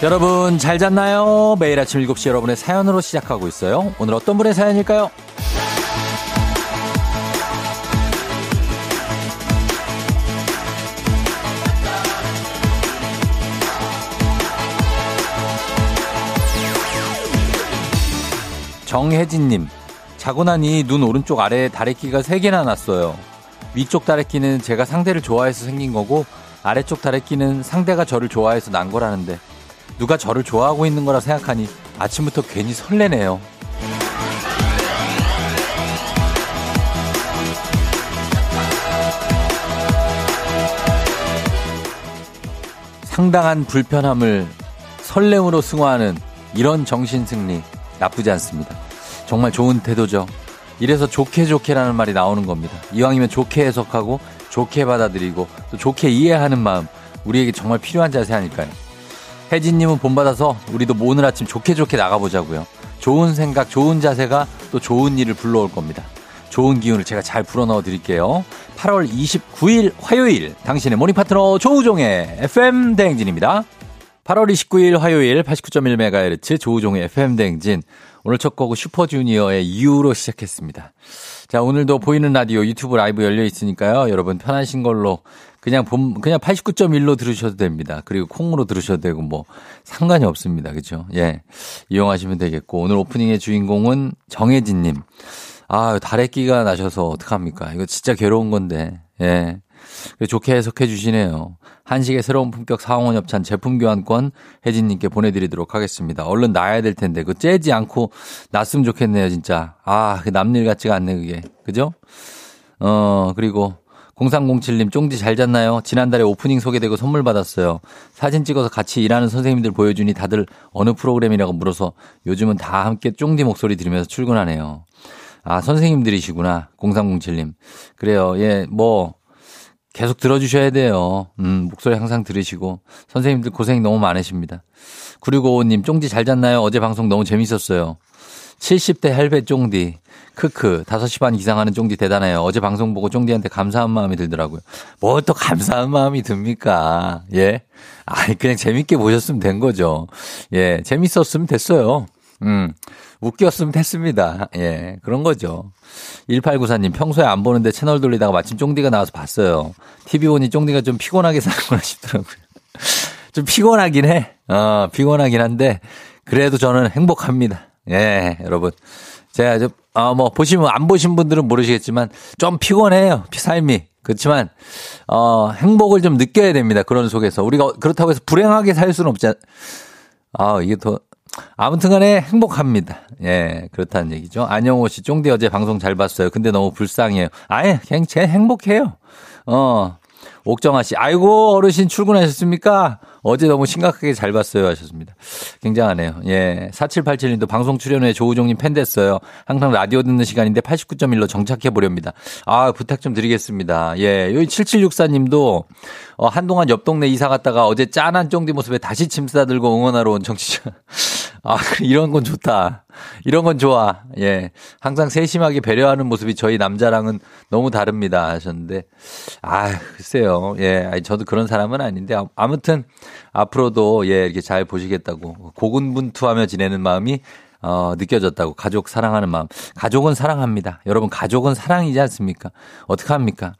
여러분 잘 잤나요? 매일 아침 7시 여러분의 사연으로 시작하고 있어요. 오늘 어떤 분의 사연일까요? 정혜진님, 자고 나니 눈 오른쪽 아래에 다래끼가 3개나 났어요. 위쪽 다래끼는 제가 상대를 좋아해서 생긴 거고, 아래쪽 다래끼는 상대가 저를 좋아해서 난 거라는데 누가 저를 좋아하고 있는 거라 생각하니 아침부터 괜히 설레네요. 상당한 불편함을 설렘으로 승화하는 이런 정신승리 나쁘지 않습니다. 정말 좋은 태도죠. 이래서 좋게 좋게라는 말이 나오는 겁니다. 이왕이면 좋게 해석하고 좋게 받아들이고 또 좋게 이해하는 마음, 우리에게 정말 필요한 자세 아닐까요? 혜진님은 본받아서 우리도 오늘 아침 좋게 좋게 나가보자고요. 좋은 생각, 좋은 자세가 또 좋은 일을 불러올 겁니다. 좋은 기운을 제가 잘 불어넣어 드릴게요. 8월 29일 화요일, 당신의 모닝 파트너 조우종의 FM 대행진입니다. 8월 29일 화요일 89.1MHz 조우종의 FM 대행진. 오늘 첫 곡은 슈퍼주니어의 이유로 시작했습니다. 자, 오늘도 보이는 라디오 유튜브 라이브 열려 있으니까요. 여러분 편하신 걸로 그냥 89.1로 들으셔도 됩니다. 그리고 콩으로 들으셔도 되고 뭐 상관이 없습니다. 그렇죠? 예. 이용하시면 되겠고, 오늘 오프닝의 주인공은 정혜진 님. 아, 다래끼가 나셔서 어떡합니까? 이거 진짜 괴로운 건데. 예. 좋게 해석해 주시네요. 한식의 새로운 품격 사홍원 협찬 제품 교환권 혜진님께 보내드리도록 하겠습니다. 얼른 나야 될 텐데 그 째지 않고 났으면 좋겠네요, 진짜. 아, 그 남일 같지가 않네 그게, 그죠? 그리고 0307님, 쫑지 잘 잤나요? 지난달에 오프닝 소개되고 선물 받았어요. 사진 찍어서 같이 일하는 선생님들 보여주니 다들 어느 프로그램이라고 물어서 요즘은 다 함께 쫑지 목소리 들으면서 출근하네요. 아, 선생님들이시구나. 0307님. 그래요. 예, 뭐 계속 들어주셔야 돼요. 목소리 항상 들으시고. 선생님들 고생 너무 많으십니다. 9655님, 쫑디 잘 잤나요? 어제 방송 너무 재밌었어요. 70대 할배 쫑디. 크크. 5시 반 기상하는 쫑디 대단해요. 어제 방송 보고 쫑디한테 감사한 마음이 들더라고요. 뭐 또 감사한 마음이 듭니까? 예. 아니, 그냥 재밌게 보셨으면 된 거죠. 예. 재밌었으면 됐어요. 웃겼으면 됐습니다. 예, 그런 거죠. 1894님, 평소에 안 보는데 채널 돌리다가 마침 쫑디가 나와서 봤어요. TV 보니 쫑디가 좀 피곤하게 사는구나 싶더라고요. 좀 피곤하긴 해. 피곤하긴 한데, 그래도 저는 행복합니다. 예, 여러분. 제가 좀, 보시면, 안 보신 분들은 모르시겠지만, 좀 피곤해요. 삶이. 그렇지만, 행복을 좀 느껴야 됩니다. 그런 속에서. 우리가 그렇다고 해서 불행하게 살 수는 없지, 이게 더, 아무튼 간에 행복합니다. 예, 그렇다는 얘기죠. 안영호 씨, 쫑디 어제 방송 잘 봤어요. 근데 너무 불쌍해요. 아예, 그냥 제 행복해요. 옥정아 씨, 아이고, 어르신 출근하셨습니까? 어제 너무 심각하게 잘 봤어요. 하셨습니다. 굉장하네요. 예. 4787님도 방송 출연 후에 조우종님 팬 됐어요. 항상 라디오 듣는 시간인데 89.1로 정착해 보렵니다. 아, 부탁 좀 드리겠습니다. 예. 여기 7764님도 한동안 옆 동네 이사 갔다가 어제 짠한 쫑디 모습에 다시 짐 싸들고 응원하러 온 정치자. 아, 이런 건 좋다. 이런 건 좋아. 예. 항상 세심하게 배려하는 모습이 저희 남자랑은 너무 다릅니다. 하셨는데. 아, 글쎄요. 예. 아니, 저도 그런 사람은 아닌데. 아무튼, 앞으로도, 예, 이렇게 잘 보시겠다고. 고군분투하며 지내는 마음이, 느껴졌다고. 가족 사랑하는 마음. 가족은 사랑합니다. 여러분, 가족은 사랑이지 않습니까? 어떡합니까?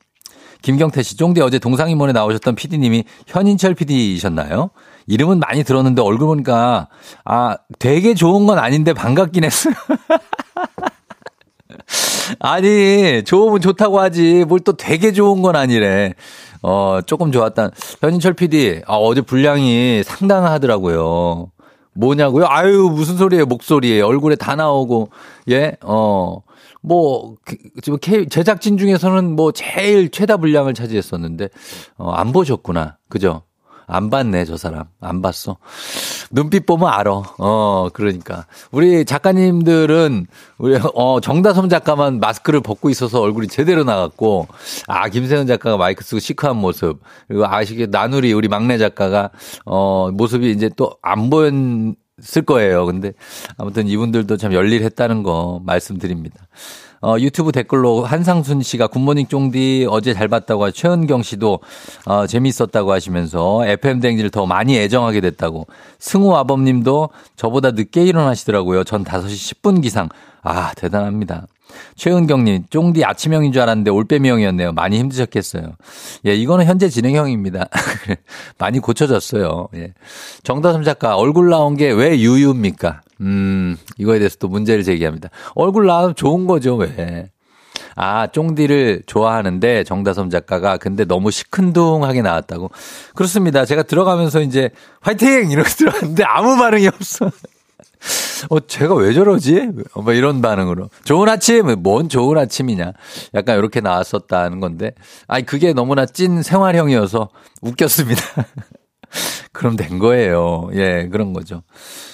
김경태 씨, 쫑디 어제 동상이몽에 나오셨던 PD님이 현인철 PD이셨나요? 이름은 많이 들었는데 얼굴 보니까, 되게 좋은 건 아닌데 반갑긴 했어요. 아니, 좋으면 좋다고 하지. 뭘 또 되게 좋은 건 아니래. 조금 좋았다. 현인철 PD, 어제 분량이 상당하더라고요. 뭐냐고요? 아유, 무슨 소리예요, 목소리에. 얼굴에 다 나오고, 예, 제작진 중에서는 뭐 제일 최다 분량을 차지했었는데, 안 보셨구나. 그죠? 안 봤네, 저 사람. 안 봤어. 눈빛 보면 알아. 그러니까. 우리 작가님들은, 정다선 작가만 마스크를 벗고 있어서 얼굴이 제대로 나갔고, 김세현 작가가 마이크 쓰고 시크한 모습, 그리고 나누리, 우리 막내 작가가, 모습이 이제 또 안 보였, 쓸 거예요. 근데 아무튼 이분들도 참 열일했다는 거 말씀드립니다. 유튜브 댓글로 한상순 씨가 굿모닝 쫑디 어제 잘 봤다고 하죠. 최은경 씨도 재미있었다고 하시면서 FM 대행진을 더 많이 애정하게 됐다고. 승우 아범님도 저보다 늦게 일어나시더라고요. 전 5시 10분 기상. 아, 대단합니다. 최은경님, 쫑디 아침형인 줄 알았는데 올빼미형이었네요. 많이 힘드셨겠어요. 예, 이거는 현재 진행형입니다. 많이 고쳐졌어요. 예. 정다선 작가, 얼굴 나온 게 왜 유유입니까? 이거에 대해서 또 문제를 제기합니다. 얼굴 나오면 좋은 거죠, 왜. 아, 쫑디를 좋아하는데 정다선 작가가 근데 너무 시큰둥하게 나왔다고. 그렇습니다. 제가 들어가면서 이제 화이팅! 이렇게 들어갔는데 아무 반응이 없어. 제가 왜 저러지? 뭐 이런 반응으로. 좋은 아침! 뭔 좋은 아침이냐. 약간 이렇게 나왔었다는 건데. 아니, 그게 너무나 찐 생활형이어서 웃겼습니다. 그럼 된 거예요. 예, 그런 거죠.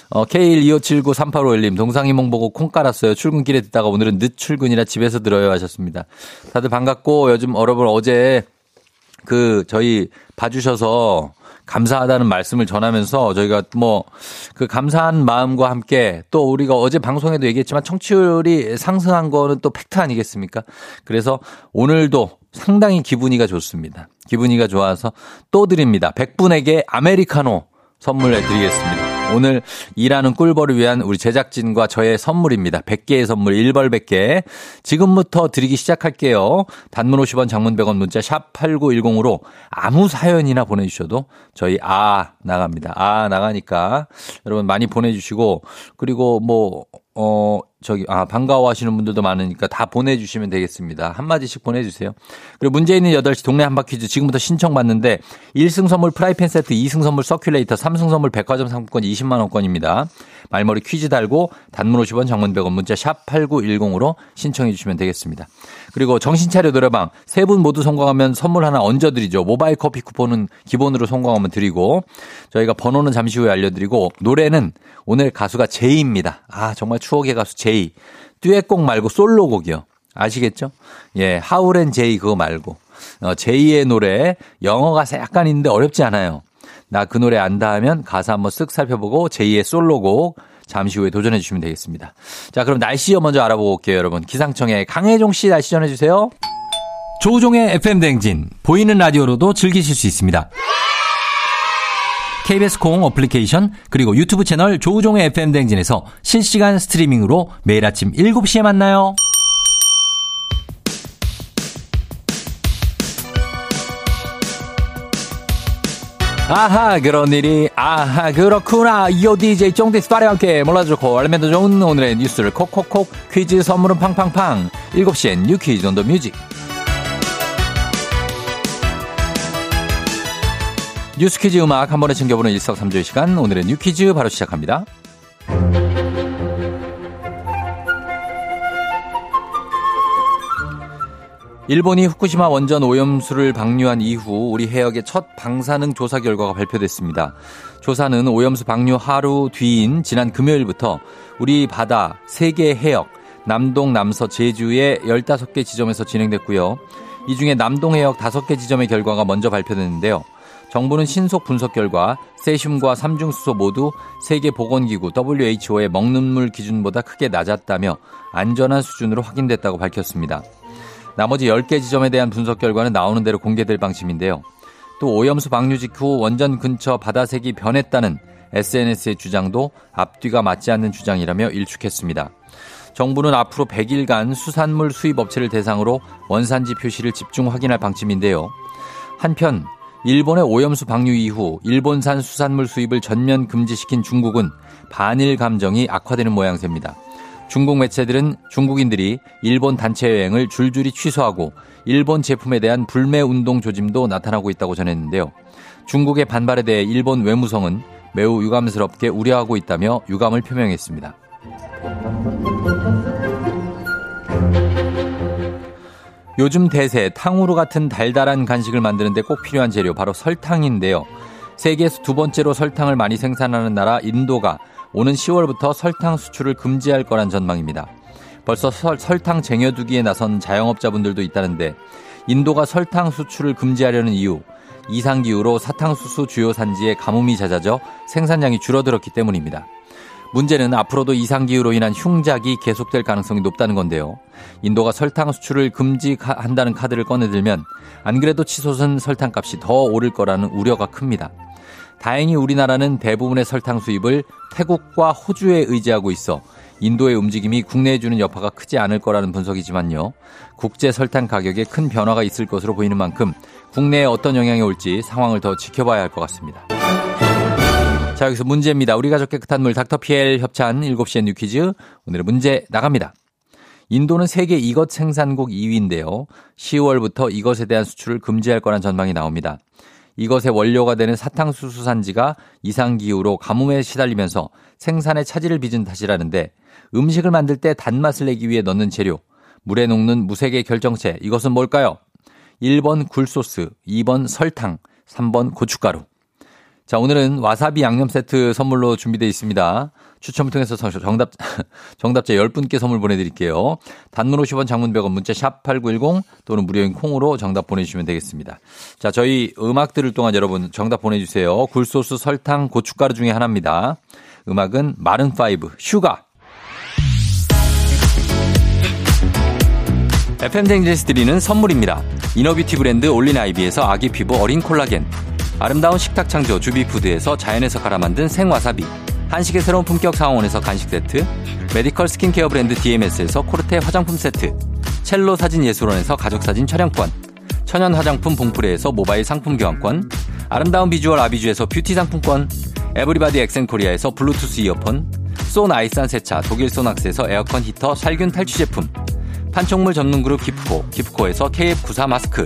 K125793851님, 동상이몽 보고 콩 깔았어요. 출근길에 듣다가 오늘은 늦 출근이라 집에서 들어요 하셨습니다. 다들 반갑고, 요즘 여러분 어제 저희 봐주셔서 감사하다는 말씀을 전하면서 저희가 그 감사한 마음과 함께 또 우리가 어제 방송에도 얘기했지만 청취율이 상승한 거는 또 팩트 아니겠습니까? 그래서 오늘도 상당히 기분이가 좋습니다. 기분이가 좋아서 또 드립니다. 100분에게 아메리카노 선물해 드리겠습니다. 오늘 일하는 꿀벌을 위한 우리 제작진과 저의 선물입니다. 100개의 선물 1벌 100개. 지금부터 드리기 시작할게요. 단문 50원, 장문 100원 문자 샵 8910으로 아무 사연이나 보내주셔도 저희 나갑니다. 나가니까 여러분 많이 보내주시고 그리고 반가워하시는 분들도 많으니까 다 보내주시면 되겠습니다. 한마디씩 보내주세요. 그리고 문제 있는 8시 동네 한바퀴즈 지금부터 신청받는데 1승 선물 프라이팬 세트, 2승 선물 서큘레이터, 3승 선물 백화점 상품권 20만 원권입니다. 말머리 퀴즈 달고 단문 50원, 장문 100원 문자 샵 8910으로 신청해 주시면 되겠습니다. 그리고 정신차려 노래방 세 분 모두 성공하면 선물 하나 얹어드리죠. 모바일 커피 쿠폰은 기본으로 성공하면 드리고 저희가 번호는 잠시 후에 알려드리고 노래는 오늘 가수가 제이입니다. 정말 추억의 가수 제이. 듀엣곡 말고 솔로곡이요. 아시겠죠? 예, 하울앤 제이 그거 말고. 제이의 노래 영어 가사 약간 있는데 어렵지 않아요. 나 그 노래 안다 하면 가사 한번 쓱 살펴보고 제이의 솔로곡 잠시 후에 도전해 주시면 되겠습니다. 자, 그럼 날씨 먼저 알아보고 올게요, 여러분. 기상청의 강혜종 씨 날씨 전해 주세요. 조우종의 FM 대행진 보이는 라디오로도 즐기실 수 있습니다. KBS 콩 어플리케이션 그리고 유튜브 채널 조우종의 FM 대행진에서 실시간 스트리밍으로 매일 아침 7시에 만나요. 아하 그런 일이 아하 그렇구나 요 DJ 쫑디스 파리와 함께 몰라주고 알면 더 좋은 오늘의 뉴스를 콕콕콕 퀴즈 선물은 팡팡팡 7시엔 뉴 퀴즈 온 더 뮤직 뉴스 퀴즈 음악 한 번에 챙겨보는 일석삼조의 시간 오늘의 뉴 퀴즈 바로 시작합니다. 일본이 후쿠시마 원전 오염수를 방류한 이후 우리 해역의 첫 방사능 조사 결과가 발표됐습니다. 조사는 오염수 방류 하루 뒤인 지난 금요일부터 우리 바다 3개 해역 남동, 남서, 제주의 15개 지점에서 진행됐고요. 이 중에 남동 해역 5개 지점의 결과가 먼저 발표됐는데요. 정부는 신속 분석 결과 세슘과 삼중수소 모두 세계보건기구 WHO의 먹는 물 기준보다 크게 낮았다며 안전한 수준으로 확인됐다고 밝혔습니다. 나머지 10개 지점에 대한 분석 결과는 나오는 대로 공개될 방침인데요. 또 오염수 방류 직후 원전 근처 바다색이 변했다는 SNS의 주장도 앞뒤가 맞지 않는 주장이라며 일축했습니다. 정부는 앞으로 100일간 수산물 수입 업체를 대상으로 원산지 표시를 집중 확인할 방침인데요. 한편 일본의 오염수 방류 이후 일본산 수산물 수입을 전면 금지시킨 중국은 반일 감정이 악화되는 모양새입니다. 중국 매체들은 중국인들이 일본 단체 여행을 줄줄이 취소하고 일본 제품에 대한 불매운동 조짐도 나타나고 있다고 전했는데요. 중국의 반발에 대해 일본 외무성은 매우 유감스럽게 우려하고 있다며 유감을 표명했습니다. 요즘 대세 탕후루 같은 달달한 간식을 만드는데 꼭 필요한 재료 바로 설탕인데요. 세계에서 2번째로 설탕을 많이 생산하는 나라 인도가 오는 10월부터 설탕 수출을 금지할 거란 전망입니다. 벌써 설탕 쟁여두기에 나선 자영업자분들도 있다는데 인도가 설탕 수출을 금지하려는 이유, 이상기후로 사탕수수 주요 산지에 가뭄이 잦아져 생산량이 줄어들었기 때문입니다. 문제는 앞으로도 이상기후로 인한 흉작이 계속될 가능성이 높다는 건데요. 인도가 설탕 수출을 금지한다는 카드를 꺼내들면 안 그래도 치솟은 설탕값이 더 오를 거라는 우려가 큽니다. 다행히 우리나라는 대부분의 설탕 수입을 태국과 호주에 의지하고 있어 인도의 움직임이 국내에 주는 여파가 크지 않을 거라는 분석이지만요. 국제 설탕 가격에 큰 변화가 있을 것으로 보이는 만큼 국내에 어떤 영향이 올지 상황을 더 지켜봐야 할 것 같습니다. 자, 여기서 문제입니다. 우리 가족 깨끗한 물 닥터피엘 협찬 7시의 뉴퀴즈. 오늘의 문제 나갑니다. 인도는 세계 이것 생산국 2위인데요. 10월부터 이것에 대한 수출을 금지할 거란 전망이 나옵니다. 이것의 원료가 되는 사탕수 수산지가 이상기후로 가뭄에 시달리면서 생산에 차질을 빚은 탓이라는데, 음식을 만들 때 단맛을 내기 위해 넣는 재료, 물에 녹는 무색의 결정체, 이것은 뭘까요? 1번 굴소스, 2번 설탕, 3번 고춧가루. 자, 오늘은 와사비 양념 세트 선물로 준비되어 있습니다. 추첨을 통해서 정답자 10분께 선물 보내드릴게요. 단문 50원, 장문 100원, 문자 샵 8910 또는 무료인 콩으로 정답 보내주시면 되겠습니다. 자, 저희 음악 들을 동안 여러분 정답 보내주세요. 굴소스, 설탕, 고춧가루 중에 하나입니다. 음악은 마른5 슈가. FM 댕진스 드리는 선물입니다. 이너뷰티 브랜드 올린아이비에서 아기 피부 어린 콜라겐, 아름다운 식탁 창조 주비푸드에서 자연에서 갈아 만든 생와사비, 한식의 새로운 품격 상황원에서 간식 세트, 메디컬 스킨케어 브랜드 DMS에서 코르테 화장품 세트, 첼로 사진예술원에서 가족사진 촬영권, 천연 화장품 봉프레에서 모바일 상품 교환권, 아름다운 비주얼 아비주에서 뷰티 상품권, 에브리바디 엑센코리아에서 블루투스 이어폰, 쏜 아이산 세차 독일 쏘낙스에서 에어컨 히터 살균 탈취 제품, 판촉물 전문 그룹 기프코, 기프코에서 KF94 마스크,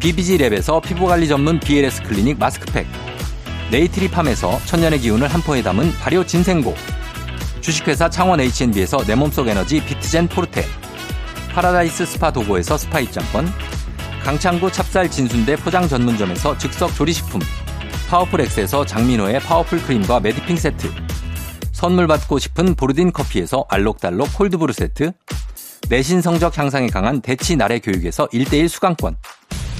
BBG랩에서 피부관리 전문 BLS 클리닉 마스크팩, 네이트리팜에서 천년의 기운을 한 포에 담은 발효 진생고, 주식회사 창원 H&B에서 내 몸속 에너지 비트젠 포르테, 파라다이스 스파 도고에서 스파 입장권, 강창구 찹쌀 진순대 포장 전문점에서 즉석 조리식품, 파워풀엑스에서 장민호의 파워풀 크림과 메디핑 세트, 선물 받고 싶은 보르딘 커피에서 알록달록 콜드브루 세트, 내신 성적 향상에 강한 대치 나래 교육에서 1:1 수강권,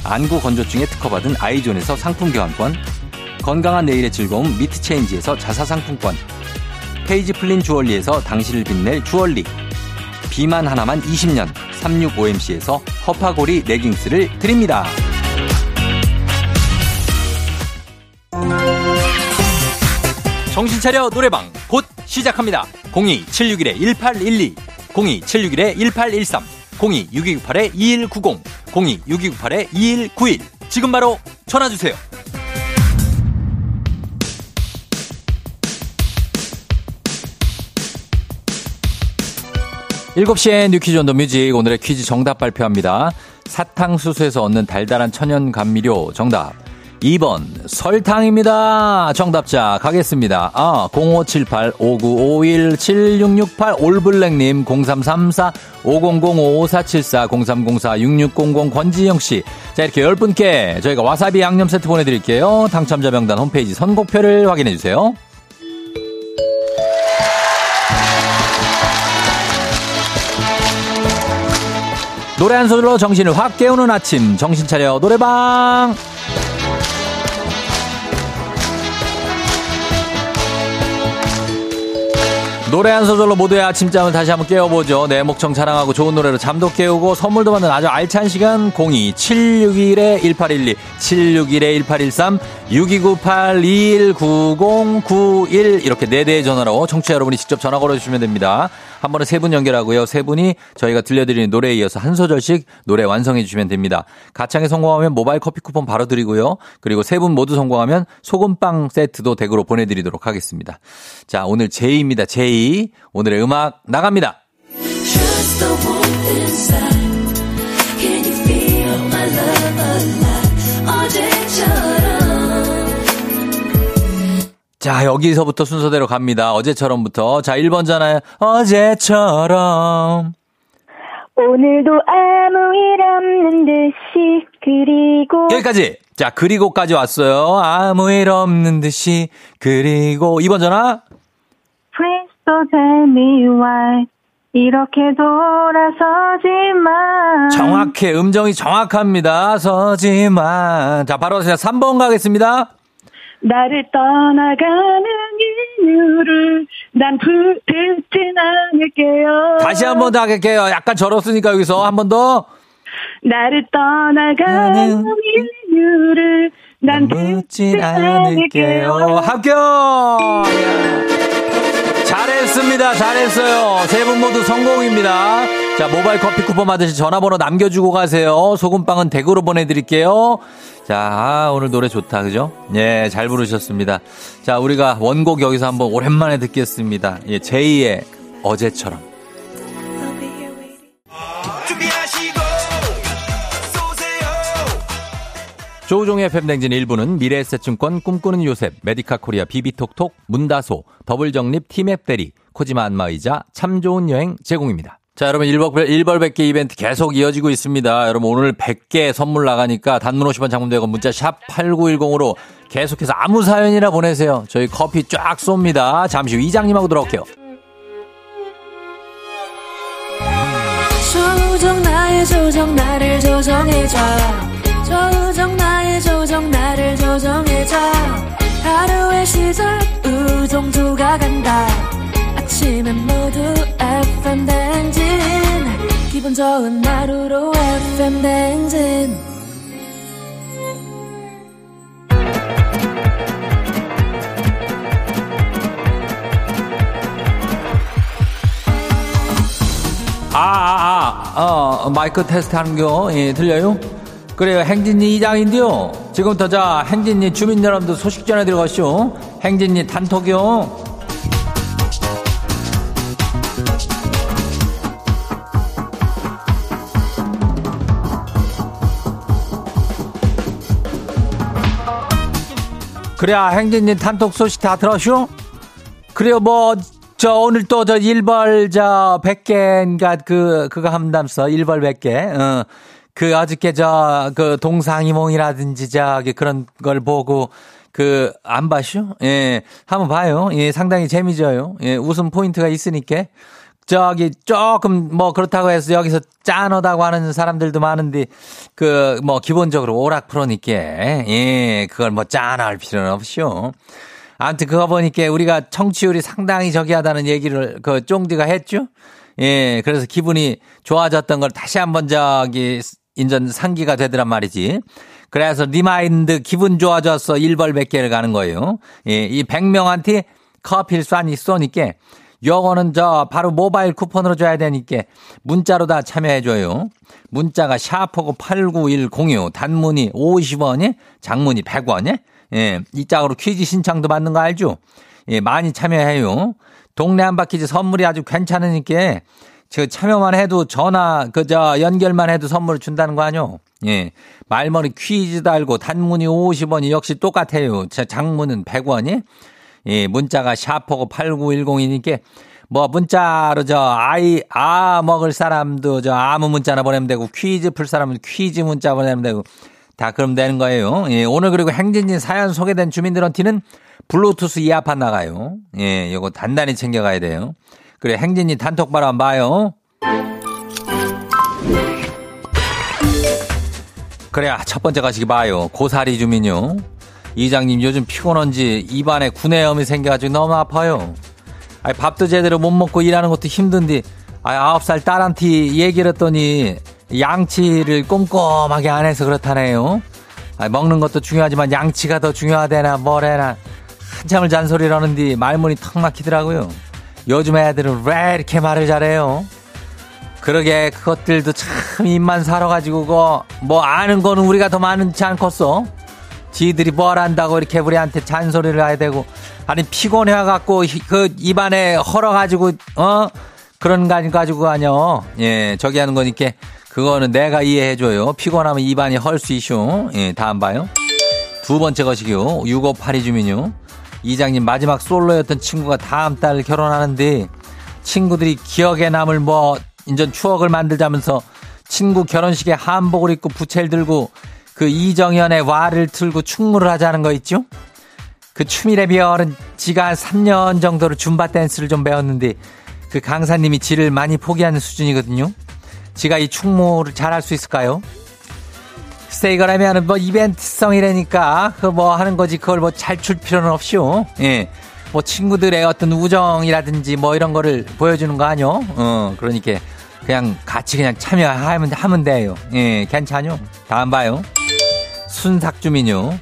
안구 건조증에 특허받은 아이존에서 상품 교환권, 건강한 내일의 즐거움 미트체인지에서 자사 상품권, 페이지 플린 주얼리에서 당신을 빛낼 주얼리, 비만 하나만 20년 365MC에서 허파고리 레깅스를 드립니다. 정신차려 노래방 곧 시작합니다. 02761-1812, 02761-1813, 02628-2190, 02628-2191. 지금 바로 전화주세요. 일곱 시에 뉴퀴즈 온 더 뮤직. 오늘의 퀴즈 정답 발표합니다. 사탕수수에서 얻는 달달한 천연 감미료 정답 2번 설탕입니다. 정답자 가겠습니다. 0578-5951-7668 올블랙님, 0334-5005-5474 0304-6600 권지영씨. 자, 이렇게 10분께 저희가 와사비 양념 세트 보내드릴게요. 당첨자 명단 홈페이지 선곡표를 확인해주세요. 노래 한 소절로 정신을 확 깨우는 아침, 정신 차려 노래방. 노래 한 소절로 모두의 아침잠을 다시 한번 깨워보죠. 내 목청 사랑하고 좋은 노래로 잠도 깨우고 선물도 받는 아주 알찬 시간. 02761-1812, 761-1813, 6298-219091 이렇게 4대의 전화로 청취자 여러분이 직접 전화 걸어주시면 됩니다. 한 번에 3분 연결하고요. 3분이 저희가 들려드리는 노래에 이어서 한 소절씩 노래 완성해 주시면 됩니다. 가창에 성공하면 모바일 커피 쿠폰 바로 드리고요. 그리고 3분 모두 성공하면 소금빵 세트도 댁으로 보내드리도록 하겠습니다. 자, 오늘 제이입니다. 제이. 오늘의 음악 나갑니다. 자, 여기서부터 순서대로 갑니다. 어제처럼부터. 자, 1번 전화요. 어제처럼. 오늘도 아무 일 없는 듯이 그리고. 여기까지. 자, 그리고까지 왔어요. 아무 일 없는 듯이 그리고. 2번 전화. Please don't tell me why. 이렇게 돌아서지만. 정확해. 음정이 정확합니다. 서지만. 자, 바로 제가 3번 가겠습니다. 나를 떠나가는 이유를 난 듣진 않을게요. 다시 한 번 더 하게요. 약간 절었으니까 여기서 한 번 더. 나를 떠나가는 이유를 난 듣진 않을게요. 합격! 잘했습니다. 잘했어요. 세 분 모두 성공입니다. 자, 모바일 커피 쿠폰 받으실 전화번호 남겨주고 가세요. 소금빵은 댁으로 보내드릴게요. 자, 아, 오늘 노래 좋다. 그죠? 예, 잘 부르셨습니다. 자, 우리가 원곡 여기서 한번 오랜만에 듣겠습니다. 예, 제2의 어제처럼. 조우종의 FM댕진 1부는 미래에셋증권 꿈꾸는 요셉, 메디카 코리아 비비톡톡, 문다소, 더블정립 티맵대리, 코지마 안마의자, 참 좋은 여행 제공입니다. 자, 여러분 1벌 100개 이벤트 계속 이어지고 있습니다. 여러분 오늘 100개 선물 나가니까 단문 50원 장문 되고 문자 샵 8910으로 계속해서 아무 사연이나 보내세요. 저희 커피 쫙 쏩니다. 잠시 후 이장님하고 돌아올게요. 조우종 나의 조정 나를 조정해줘. 조우종 나의 조정 나를 조정해줘. 하루의 시절 우종조가 간다. 아침엔 모두 FM 댕진 기분 좋은 하루로 FM 댕진. 마이크 테스트 하는겨. 예, 들려요? 그래요, 행진이 이장인데요. 지금부터 자, 행진이 주민 여러분들 소식 전해 들어가시오. 행진이 단톡이요. 그래야 행진님 단톡 소식 다 들었슈? 그래요, 오늘 또 저 1벌, 100개인가 그거 함담서, 1벌 100개. 어저께 동상이몽이라든지 그런 걸 보고, 안 봤슈? 예, 한번 봐요. 예, 상당히 재미져요. 예, 웃음 포인트가 있으니까. 조금 그렇다고 해서 여기서 짠하다고 하는 사람들도 많은데 기본적으로 오락 프로니까 예 그걸 짠할 필요는 없이요. 아무튼 그거 보니까 우리가 청취율이 상당히 저기하다는 얘기를 쫑디가 했죠. 예, 그래서 기분이 좋아졌던 걸 다시 한번 인전 상기가 되더란 말이지. 그래서 리마인드 기분 좋아져서 1벌 100개를 가는 거예요. 예, 이 100명한테 커피를 쏘니까. 요거는 바로 모바일 쿠폰으로 줘야 되니까 문자로 다 참여해줘요. 문자가 샤프고 89106 단문이 50원이 장문이 100원이 예, 이 짝으로 퀴즈 신청도 받는 거 알죠? 예, 많이 참여해요. 동네 한바퀴즈 선물이 아주 괜찮으니까 참여만 해도 전화 연결만 해도 선물을 준다는 거 아뇨? 예, 말머리 퀴즈 달고 단문이 50원이 역시 똑같아요. 장문은 100원이 예, 문자가 샤프고 89102니까, 문자로 먹을 사람도 아무 문자나 보내면 되고, 퀴즈 풀 사람은 퀴즈 문자 보내면 되고, 다 그럼 되는 거예요. 예, 오늘 그리고 행진진 사연 소개된 주민들한테는 블루투스 이어팟 나가요. 예, 요거 단단히 챙겨가야 돼요. 그리고 행진진 단톡바로 한번 봐요. 그래야 첫 번째 가시기 봐요. 고사리 주민요. 이장님 요즘 피곤한지 입안에 구내염이 생겨가지고 너무 아파요. 밥도 제대로 못 먹고 일하는 것도 힘든데 9살 딸한테 얘기를 했더니 양치를 꼼꼼하게 안 해서 그렇다네요. 먹는 것도 중요하지만 양치가 더 중요하대나 뭐래나 한참을 잔소리를 하는데 말문이 턱 막히더라고요. 요즘 애들은 왜 이렇게 말을 잘해요? 그러게 그것들도 참 입만 살아가지고 아는 거는 우리가 더 많지 않겠어? 지들이 뭘 안다고 이렇게 우리한테 잔소리를 해야 되고, 아니, 피곤해갖고, 입안에 헐어가지고, 그런 거 가지고 아뇨. 예, 저기 하는 거니까, 그거는 내가 이해해줘요. 피곤하면 입안이 헐 수 있슈. 예, 다음 봐요. 두 번째 것이요. 6582 주민요. 이장님 마지막 솔로였던 친구가 다음 달 결혼하는데 친구들이 기억에 남을 뭐 인전 추억을 만들자면서 친구 결혼식에 한복을 입고 부채를 들고 그 이정현의 와를 틀고 충무를 하자는 거 있죠? 그 춤이래 별은 지가 한 3년 정도로 줌바 댄스를 좀 배웠는데 그 강사님이 지를 많이 포기하는 수준이거든요. 지가 이 충무를 잘할 수 있을까요? 글쎄 이거라면 뭐 이벤트성이라니까 그 뭐 하는 거지 그걸 뭐 잘 출 필요는 없이요. 예. 뭐 친구들의 어떤 우정이라든지 뭐 이런 거를 보여주는 거 아니요? 그러니까 그냥 같이 그냥 참여하면 돼요. 예, 괜찮요? 다음 봐요. 순삭주민요.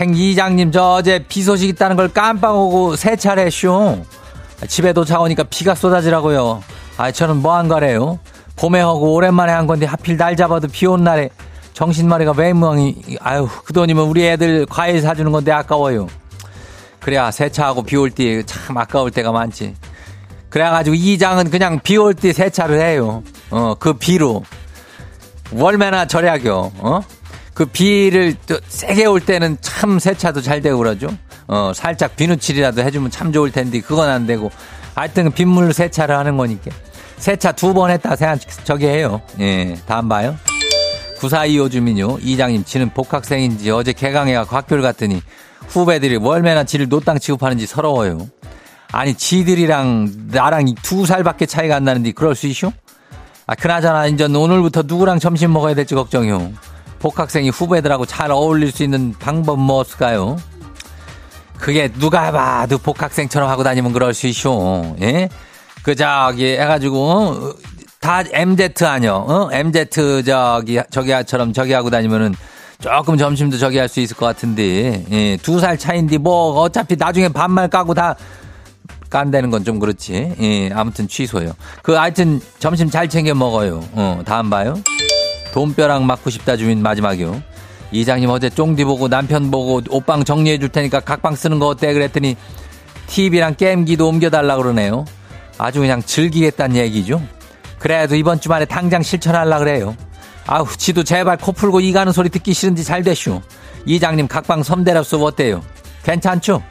행 이장님 저 어제 비 소식 있다는 걸 깜빡 오고 세차를 했쇼. 집에 도착 오니까 비가 쏟아지라고요. 아 저는 뭐 한 거래요. 봄에 하고 오랜만에 한 건데 하필 날 잡아도 비 온 날에 정신머리가 왜 멍이. 아유 그 돈이면 우리 애들 과일 사주는 건데 아까워요. 그래야 세차하고 비 올 때 참 아까울 때가 많지. 그래가지고 이장은 그냥 비 올 때 세차를 해요. 그 비로 월매나 절약이요. 그 비를 또 세게 올 때는 참 세차도 잘 되고 그러죠. 살짝 비누칠이라도 해주면 참 좋을 텐데 그건 안 되고 하여튼 빗물 세차를 하는 거니까 세차 두 번 했다 생각 저기 해요. 예, 다음 봐요. 9425 주민요. 이장님 지는 복학생인지 어제 개강해가고 학교를 갔더니 후배들이 월매나 지를 노땅 취급하는지 서러워요. 아니 지들이랑 나랑 2살밖에 차이가 안 나는데 그럴 수 있쇼? 아 그나저나 이제 오늘부터 누구랑 점심 먹어야 될지 걱정이요. 복학생이 후배들하고 잘 어울릴 수 있는 방법 무엇일까요? 그게 누가 봐도 복학생처럼 하고 다니면 그럴 수 있쇼. 예? 그 저기 해가지고 다 MZ 아니요. MZ 저기야처럼 저기 하고 다니면은 조금 점심도 저기 할 수 있을 것 같은데. 예, 2살 차인데 뭐 어차피 나중에 반말 까고 다 깐다는 건 좀 그렇지. 예, 아무튼 취소요. 하여튼 점심 잘 챙겨 먹어요. 다음 봐요. 돈벼락 맞고 싶다 주민 마지막이요. 이장님 어제 쫑디 보고 남편 보고 옷방 정리해 줄 테니까 각방 쓰는 거 어때 그랬더니 TV랑 게임기도 옮겨달라 그러네요. 아주 그냥 즐기겠다는 얘기죠. 그래도 이번 주말에 당장 실천하려 그래요. 아우 지도 제발 코 풀고 이 가는 소리 듣기 싫은지 잘 되슈. 이장님 각방 섬대랍소 어때요? 괜찮죠?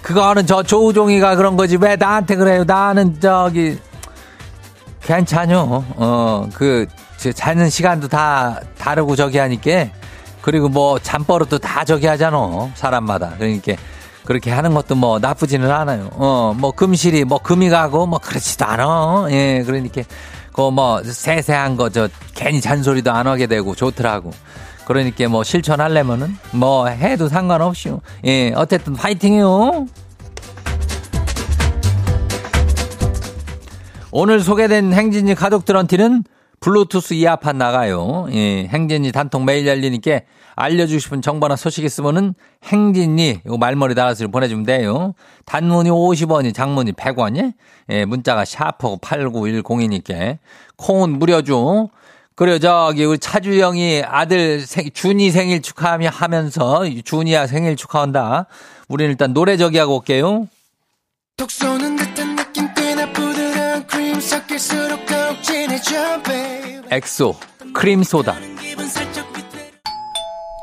그거는 저 조우종이가 그런 거지 왜 나한테 그래요. 나는 저기 괜찮요. 자는 시간도 다 다르고 저기 하니까 그리고 뭐 잠버릇도 다 저기 하잖아 사람마다. 그러니까 그렇게 하는 것도 뭐 나쁘지는 않아요. 뭐 금실이 뭐 금이 가고 뭐 그렇지도 않아. 예, 그러니까 그 뭐 세세한 거 저 괜히 잔소리도 안 하게 되고 좋더라고. 그러니까 뭐 실천하려면은 뭐 해도 상관없이요. 예, 어쨌든 파이팅이요. 오늘 소개된 행진이 가족들한테는 블루투스 이어팟 나가요. 예, 행진이 단통 메일 열리니까 알려주고 싶은 정보나 소식 있으면은 행진이 이거 말머리 달아서 보내주면 돼요. 단문이 50원이 장문이 100원이 예, 문자가 샤프고 8910이니까 콩은 무료죠. 그리고 저기 우리 차주 형이 아들 준이 생일 축하하며 하면서 준이야 생일 축하한다. 우리는 일단 노래 저기 하고 올게요. 톡 쏘는 듯한 느낌 꽤나 부드러운 크림 섞일수록 더욱 진해져 babe 엑소 크림소다.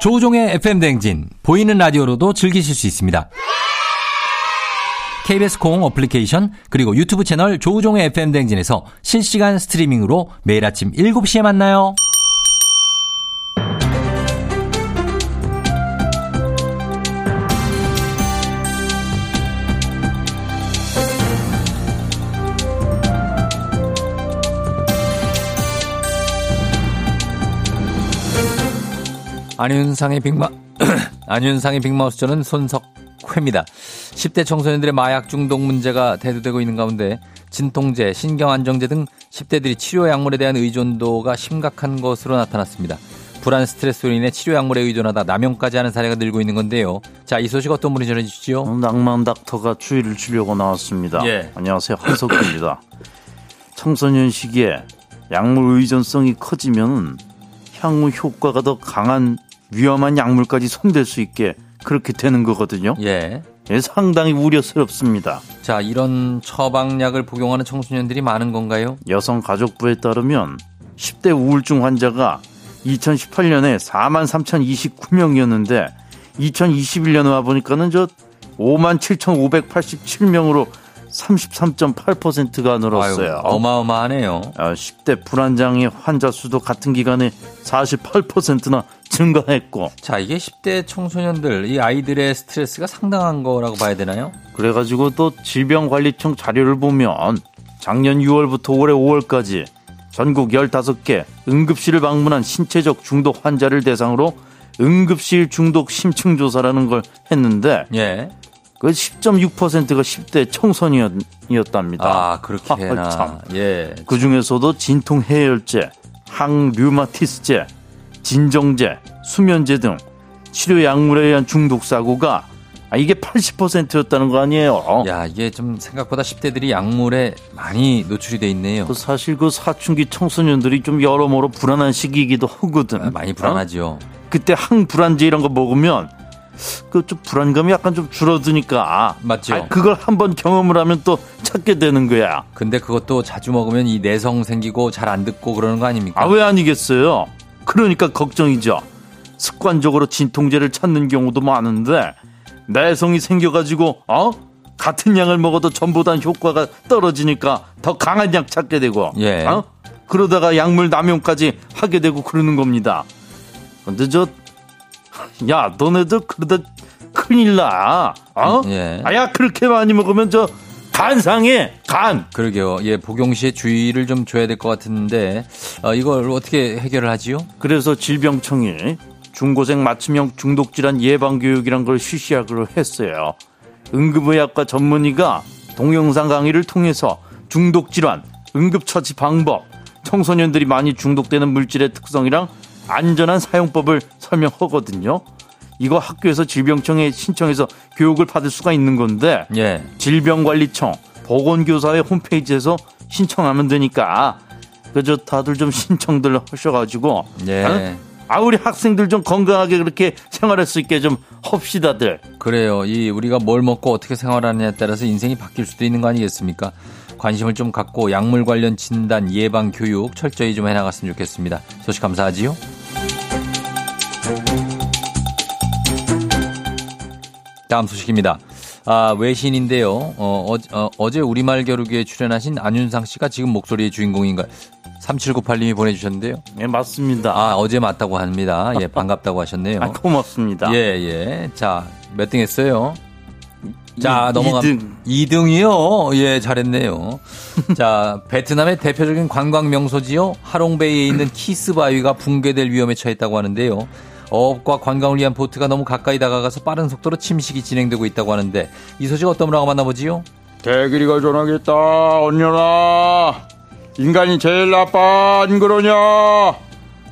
조우종의 FM대행진 보이는 라디오로도 즐기실 수 있습니다. KBS 콩 어플리케이션 그리고 유튜브 채널 조우종의 FM대행진에서 실시간 스트리밍으로 매일 아침 7시에 만나요. 안윤상의 빅마우스 저는 손석회입니다. 10대 청소년들의 마약 중독 문제가 대두되고 있는 가운데 진통제, 신경안정제 등 10대들이 치료약물에 대한 의존도가 심각한 것으로 나타났습니다. 불안 스트레스로 인해 치료약물에 의존하다 남용까지 하는 사례가 늘고 있는 건데요. 자, 이 소식 어떤 분이 전해주시죠? 낭만 닥터가 추위를 추려고 나왔습니다. 예. 안녕하세요. 한석규입니다. 청소년 시기에 약물 의존성이 커지면 향후 효과가 더 강한 위험한 약물까지 손댈 수 있게 그렇게 되는 거거든요. 예. 예, 상당히 우려스럽습니다. 자, 이런 처방약을 복용하는 청소년들이 많은 건가요? 여성가족부에 따르면 10대 우울증 환자가 2018년에 43,029명이었는데 2021년에 와 보니까는 저 57,587명으로 33.8%가 늘었어요. 아유, 어마어마하네요. 10대 불안장애 환자 수도 같은 기간에 48%나 증가했고. 자, 이게 10대 청소년들, 이 아이들의 스트레스가 상당한 거라고 봐야 되나요? 그래가지고 또 질병관리청 자료를 보면 작년 6월부터 올해 5월까지 전국 15개 응급실을 방문한 신체적 중독 환자를 대상으로 응급실 중독 심층조사라는 걸 했는데 예. 그 10.6%가 10대 청소년이었답니다. 아, 그렇게나. 예. 그 중에서도 진통해열제, 항류마티스제, 진정제, 수면제 등 치료 약물에 의한 중독 사고가 이게 80%였다는 거 아니에요? 야, 이게 좀 생각보다 10대들이 약물에 많이 노출이 돼 있네요. 사실 그 사춘기 청소년들이 좀 여러모로 불안한 시기이기도 하거든. 아, 많이 불안하죠. 그때 항불안제 이런 거 먹으면 그 좀 불안감이 약간 좀 줄어드니까 맞죠. 그걸 한번 경험을 하면 또 찾게 되는 거야. 근데 그것도 자주 먹으면 이 내성 생기고 잘 안 듣고 그러는 거 아닙니까? 아, 왜 아니겠어요? 그러니까 걱정이죠. 습관적으로 진통제를 찾는 경우도 많은데 내성이 생겨가지고 같은 양을 먹어도 전보다 효과가 떨어지니까 더 강한 약 찾게 되고 예. 그러다가 약물 남용까지 하게 되고 그러는 겁니다. 근데 야, 너네들 그러다 큰일 나. 예. 아야, 그렇게 많이 먹으면 간 상해. 간. 그러게요. 예, 복용 시에 주의를 좀 줘야 될 것 같은데 이걸 어떻게 해결을 하지요? 그래서 질병청이 중고생 맞춤형 중독질환 예방교육이란 걸 실시하기로 했어요. 응급의학과 전문의가 동영상 강의를 통해서 중독질환, 응급처치 방법, 청소년들이 많이 중독되는 물질의 특성이랑 안전한 사용법을 설명하거든요. 이거 학교에서 질병청에 신청해서 교육을 받을 수가 있는 건데 예. 질병관리청 보건교사의 홈페이지에서 신청하면 되니까 그저 다들 좀 신청들 하셔가지고 예. 우리 학생들 좀 건강하게 그렇게 생활할 수 있게 좀 합시다들. 그래요. 이 우리가 뭘 먹고 어떻게 생활하느냐에 따라서 인생이 바뀔 수도 있는 거 아니겠습니까? 관심을 좀 갖고 약물 관련 진단, 예방, 교육 철저히 좀 해나갔으면 좋겠습니다. 소식 감사하지요. 다음 소식입니다. 외신인데요. 어제 우리말 겨루기에 출연하신 안윤상 씨가 지금 목소리의 주인공인가요? 3798님이 보내주셨는데요. 네, 맞습니다. 어제 맞다고 합니다. 예, 반갑다고 하셨네요. 고맙습니다. 예, 예. 자, 몇 등 했어요? 자, 넘어갑니다. 2등이요? 예, 잘했네요. 자, 베트남의 대표적인 관광 명소지요. 하롱베이에 있는 키스바위가 붕괴될 위험에 처했다고 하는데요. 어업과 관광을 위한 보트가 너무 가까이 다가가서 빠른 속도로 침식이 진행되고 있다고 하는데 이 소식 어떤 분하고 만나보지요? 대길이가 전화겠다. 언녀라. 인간이 제일 나빠, 안 그러냐?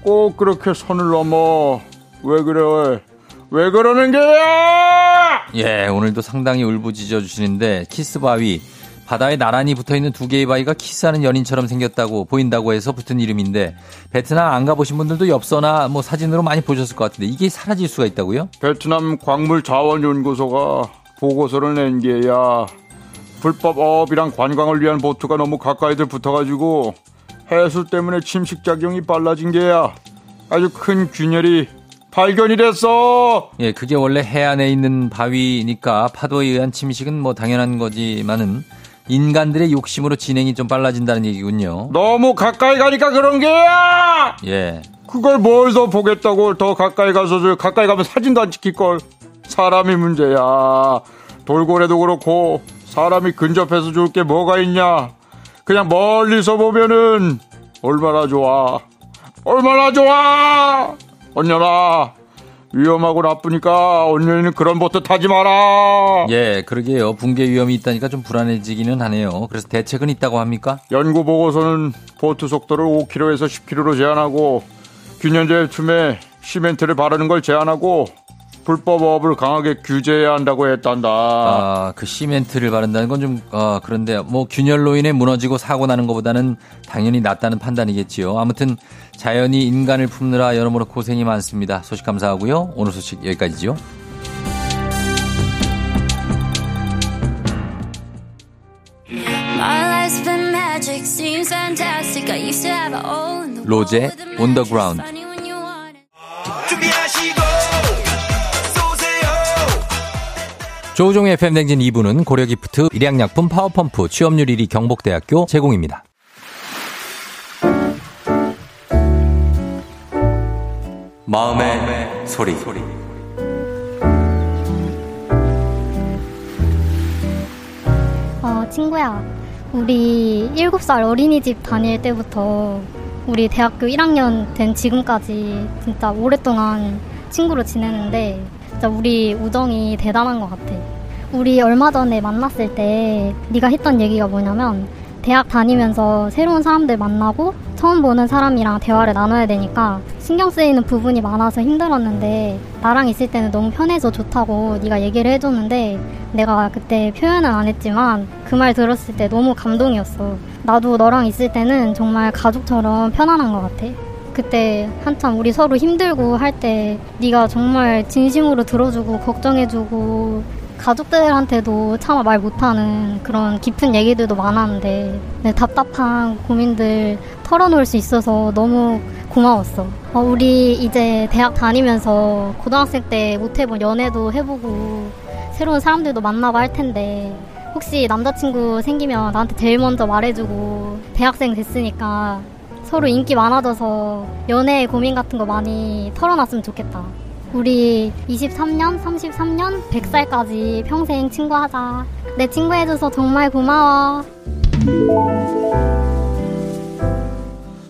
꼭 그렇게 선을 넘어. 왜 그래? 왜 그러는 게야? 예, 오늘도 상당히 울부짖어 주시는데 키스바위. 바다에 나란히 붙어있는 두 개의 바위가 키스하는 연인처럼 생겼다고 보인다고 해서 붙은 이름인데 베트남 안 가보신 분들도 엽서나 뭐 사진으로 많이 보셨을 것 같은데 이게 사라질 수가 있다고요? 베트남 광물자원연구소가 보고서를 낸 게야. 불법 어업이랑 관광을 위한 보트가 너무 가까이들 붙어가지고 해수 때문에 침식작용이 빨라진 게야. 아주 큰 균열이 발견이 됐어. 예, 그게 원래 해안에 있는 바위니까 파도에 의한 침식은 뭐 당연한 거지만은 인간들의 욕심으로 진행이 좀 빨라진다는 얘기군요. 너무 가까이 가니까 그런 게야. 예. 그걸 뭘 더 보겠다고 더 가까이 가서 가까이 가면 사진도 안 찍힐 걸. 사람이 문제야. 돌고래도 그렇고 사람이 근접해서 좋을 게 뭐가 있냐. 그냥 멀리서 보면은 얼마나 좋아. 얼마나 좋아. 언녀라. 위험하고 나쁘니까 언니는 그런 보트 타지 마라. 예, 그러게요. 붕괴 위험이 있다니까 좀 불안해지기는 하네요. 그래서 대책은 있다고 합니까? 연구 보고서는 보트 속도를 5km에서 10km로 제한하고 균연제 틈에 시멘트를 바르는 걸 제한하고 불법 어업을 강하게 규제해야 한다고 했단다. 그 시멘트를 바른다는 건 좀 그런데 뭐 균열로 인해 무너지고 사고 나는 것보다는 당연히 낫다는 판단이겠지요. 아무튼 자연이 인간을 품느라 여러모로 고생이 많습니다. 소식 감사하고요. 오늘 소식 여기까지죠. 로제 On The Ground. 준비하시고 조우종의 FM댕진 2부는 고려기프트, 일양약품, 파워펌프, 취업률 1위 경북대학교 제공입니다. 마음의 소리. 친구야, 우리 7살 어린이집 다닐 때부터 우리 대학교 1학년 된 지금까지 진짜 오랫동안 친구로 지내는데 진짜 우리 우정이 대단한 것 같아. 우리 얼마 전에 만났을 때 네가 했던 얘기가 뭐냐면 대학 다니면서 새로운 사람들 만나고 처음 보는 사람이랑 대화를 나눠야 되니까 신경 쓰이는 부분이 많아서 힘들었는데 나랑 있을 때는 너무 편해서 좋다고 네가 얘기를 해줬는데 내가 그때 표현은 안 했지만 그 말 들었을 때 너무 감동이었어. 나도 너랑 있을 때는 정말 가족처럼 편안한 것 같아. 그때 한참 우리 서로 힘들고 할 때 네가 정말 진심으로 들어주고 걱정해주고 가족들한테도 차마 말 못하는 그런 깊은 얘기들도 많았는데 내 답답한 고민들 털어놓을 수 있어서 너무 고마웠어. 우리 이제 대학 다니면서 고등학생 때 못해본 연애도 해보고 새로운 사람들도 만나고 할 텐데 혹시 남자친구 생기면 나한테 제일 먼저 말해주고 대학생 됐으니까 서로 인기 많아져서 연애 고민 같은 거 많이 털어놨으면 좋겠다. 우리 23년, 33년, 100살까지 평생 친구하자. 내 친구 해줘서 정말 고마워.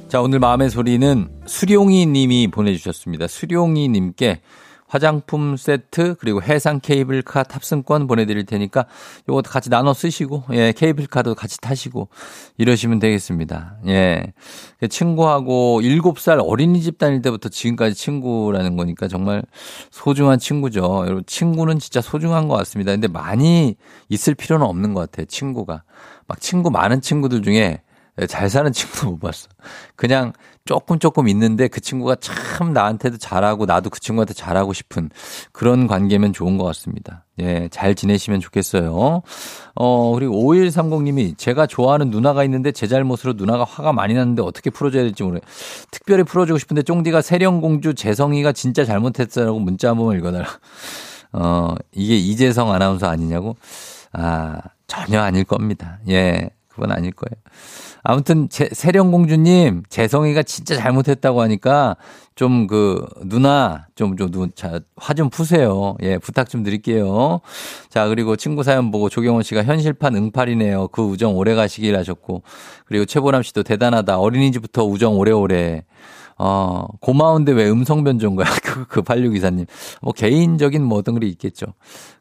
자, 오늘 마음의 소리는 수룡이 님이 보내주셨습니다. 수룡이 님께 화장품 세트 그리고 해상 케이블카 탑승권 보내드릴 테니까 이거 같이 나눠 쓰시고, 예, 케이블카도 같이 타시고 이러시면 되겠습니다. 예, 친구하고 7살 어린이집 다닐 때부터 지금까지 친구라는 거니까 정말 소중한 친구죠. 여러분, 친구는 진짜 소중한 것 같습니다. 근데 많이 있을 필요는 없는 것 같아요. 친구가 막 친구 많은 친구들 중에 잘 사는 친구도 못 봤어. 그냥 조금 있는데 그 친구가 참 나한테도 잘하고 나도 그 친구한테 잘하고 싶은 그런 관계면 좋은 것 같습니다. 예, 잘 지내시면 좋겠어요. 그리고 5130님이 제가 좋아하는 누나가 있는데 제 잘못으로 누나가 화가 많이 났는데 어떻게 풀어줘야 될지 모르겠어요. 특별히 풀어주고 싶은데 쫑디가 세령공주 재성이가 진짜 잘못했어라고 문자 한 번만 읽어달라. 이게 이재성 아나운서 아니냐고? 아, 전혀 아닐 겁니다. 예. 그건 아닐 거예요. 아무튼 세령공주님 재성이가 진짜 잘못했다고 하니까 좀 그 누나 화 좀 푸세요. 예, 부탁 좀 드릴게요. 자, 그리고 친구 사연 보고 조경원 씨가 현실판 응팔이네요. 그 우정 오래 가시길 하셨고, 그리고 최보람 씨도 대단하다. 어린이집부터 우정 오래오래. 고마운데 왜 음성 변조인가요? 그 8624님. 개인적인 어떤 글이 있겠죠.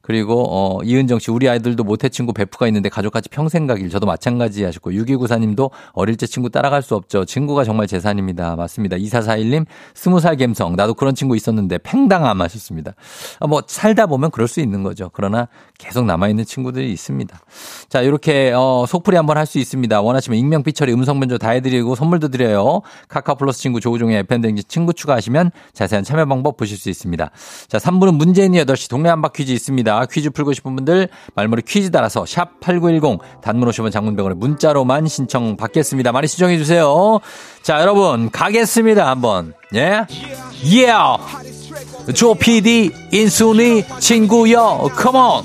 그리고, 이은정 씨, 우리 아이들도 모태 친구 베프가 있는데 가족같이 평생 가길. 저도 마찬가지 하셨고, 6294님도 어릴 때 친구 따라갈 수 없죠. 친구가 정말 재산입니다. 맞습니다. 2441님, 20살 갬성. 나도 그런 친구 있었는데 팽당함 하셨습니다. 살다 보면 그럴 수 있는 거죠. 그러나 계속 남아있는 친구들이 있습니다. 자, 이렇게, 속풀이 한번 할 수 있습니다. 원하시면 익명, 삐처리, 음성 변조 다 해드리고 선물도 드려요. 카카오 플러스 친구 조우종 FM댕진 친구 추가하시면 자세한 참여 방법 보실 수 있습니다. 자, 3부는 문재인이 8시 동네 한박 퀴즈 있습니다. 퀴즈 풀고 싶은 분들 말머리 퀴즈 달아서 샵 8910 단문 50원 장문 100원에 문자로만 신청 받겠습니다. 많이 신청해 주세요. 자, 여러분 가겠습니다. 한번. 예. 예. Yeah. 조 PD 인순이 친구여. Come on.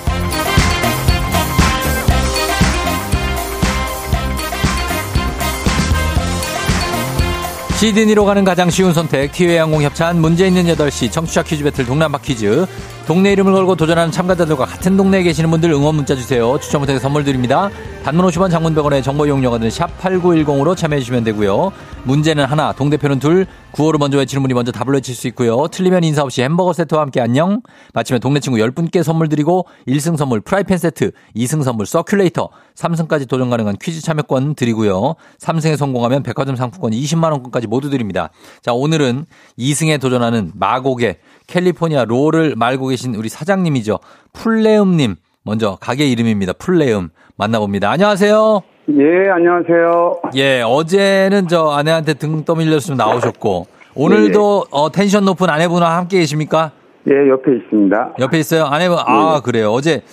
시드니로 가는 가장 쉬운 선택 티웨이항공 협찬 문제 있는 8시 청취자 퀴즈 배틀 동남아 퀴즈 동네 이름을 걸고 도전하는 참가자들과 같은 동네에 계시는 분들 응원 문자 주세요. 추첨을 통해 선물 드립니다. 단문 50원 장문 100원에 정보 이용료가 드는 샵 8910으로 참여해 주시면 되고요. 문제는 하나 동대표는 둘 구호를 먼저 외치는 분이 먼저 답을 외칠 수 있고요. 틀리면 인사 없이 햄버거 세트와 함께 안녕 마치면 동네 친구 10분께 선물 드리고 1승 선물 프라이팬 세트 2승 선물 서큘레이터 3승까지 도전 가능한 퀴즈 참여권 드리고요. 3승에 성공하면 백화점 상품권 20만원권까지 모두 드립니다. 자 오늘은 2승에 도전하는 마곡의 캘리포니아 롤을 말고 계신 우리 사장님이죠. 풀레음님 먼저 가게 이름입니다. 풀레음 만나봅니다. 안녕하세요. 예, 안녕하세요. 예, 어제는 저 아내한테 등 떠밀렸으면 나오셨고 오늘도 예. 텐션 높은 아내분과 함께 계십니까? 예, 옆에 있습니다. 옆에 있어요? 아내분, 예. 아 그래요. 어제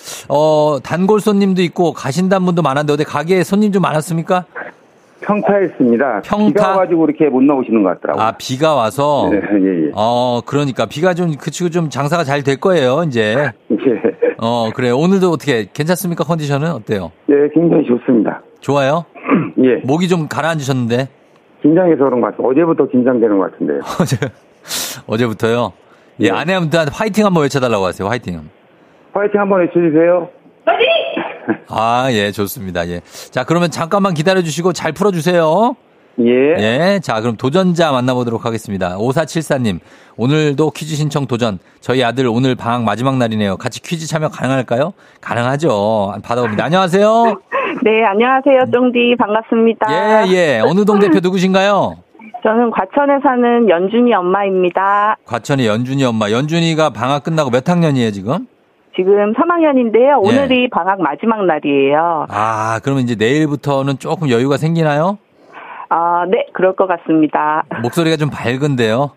단골 손님도 있고 가신다는 분도 많았는데 어제 가게에 손님 좀 많았습니까? 평타했습니다. 평타? 비가 와가지고 이렇게 못 나오시는 것 같더라고요. 아, 비가 와서? 네, 예. 그러니까 비가 좀 그치고 좀 장사가 잘 될 거예요, 이제. 예. 그래요. 오늘도 어떻게 괜찮습니까? 컨디션은 어때요? 예, 굉장히 좋습니다. 좋아요? 예. 목이 좀 가라앉으셨는데? 긴장해서 그런 것 같아요. 어제부터 긴장되는 것 같은데요. 어제부터요? 예, 예. 아내한테 화이팅 한번 외쳐달라고 하세요. 화이팅. 화이팅 한번 외쳐주세요. 화이팅! 아, 예, 좋습니다. 예. 자, 그러면 잠깐만 기다려주시고 잘 풀어주세요. 예. 예. 자, 그럼 도전자 만나보도록 하겠습니다. 5474님, 오늘도 퀴즈 신청 도전. 저희 아들 오늘 방학 마지막 날이네요. 같이 퀴즈 참여 가능할까요? 가능하죠. 받아봅니다. 안녕하세요. 네, 안녕하세요. 쫑디 반갑습니다. 예, 예. 어느 동 대표 누구신가요? 저는 과천에 사는 연준이 엄마입니다. 과천의 연준이 엄마. 연준이가 방학 끝나고 몇 학년이에요, 지금? 지금 3학년인데요. 오늘이 예. 방학 마지막 날이에요. 아, 그러면 이제 내일부터는 조금 여유가 생기나요? 아, 네, 그럴 것 같습니다. 목소리가 좀 밝은데요.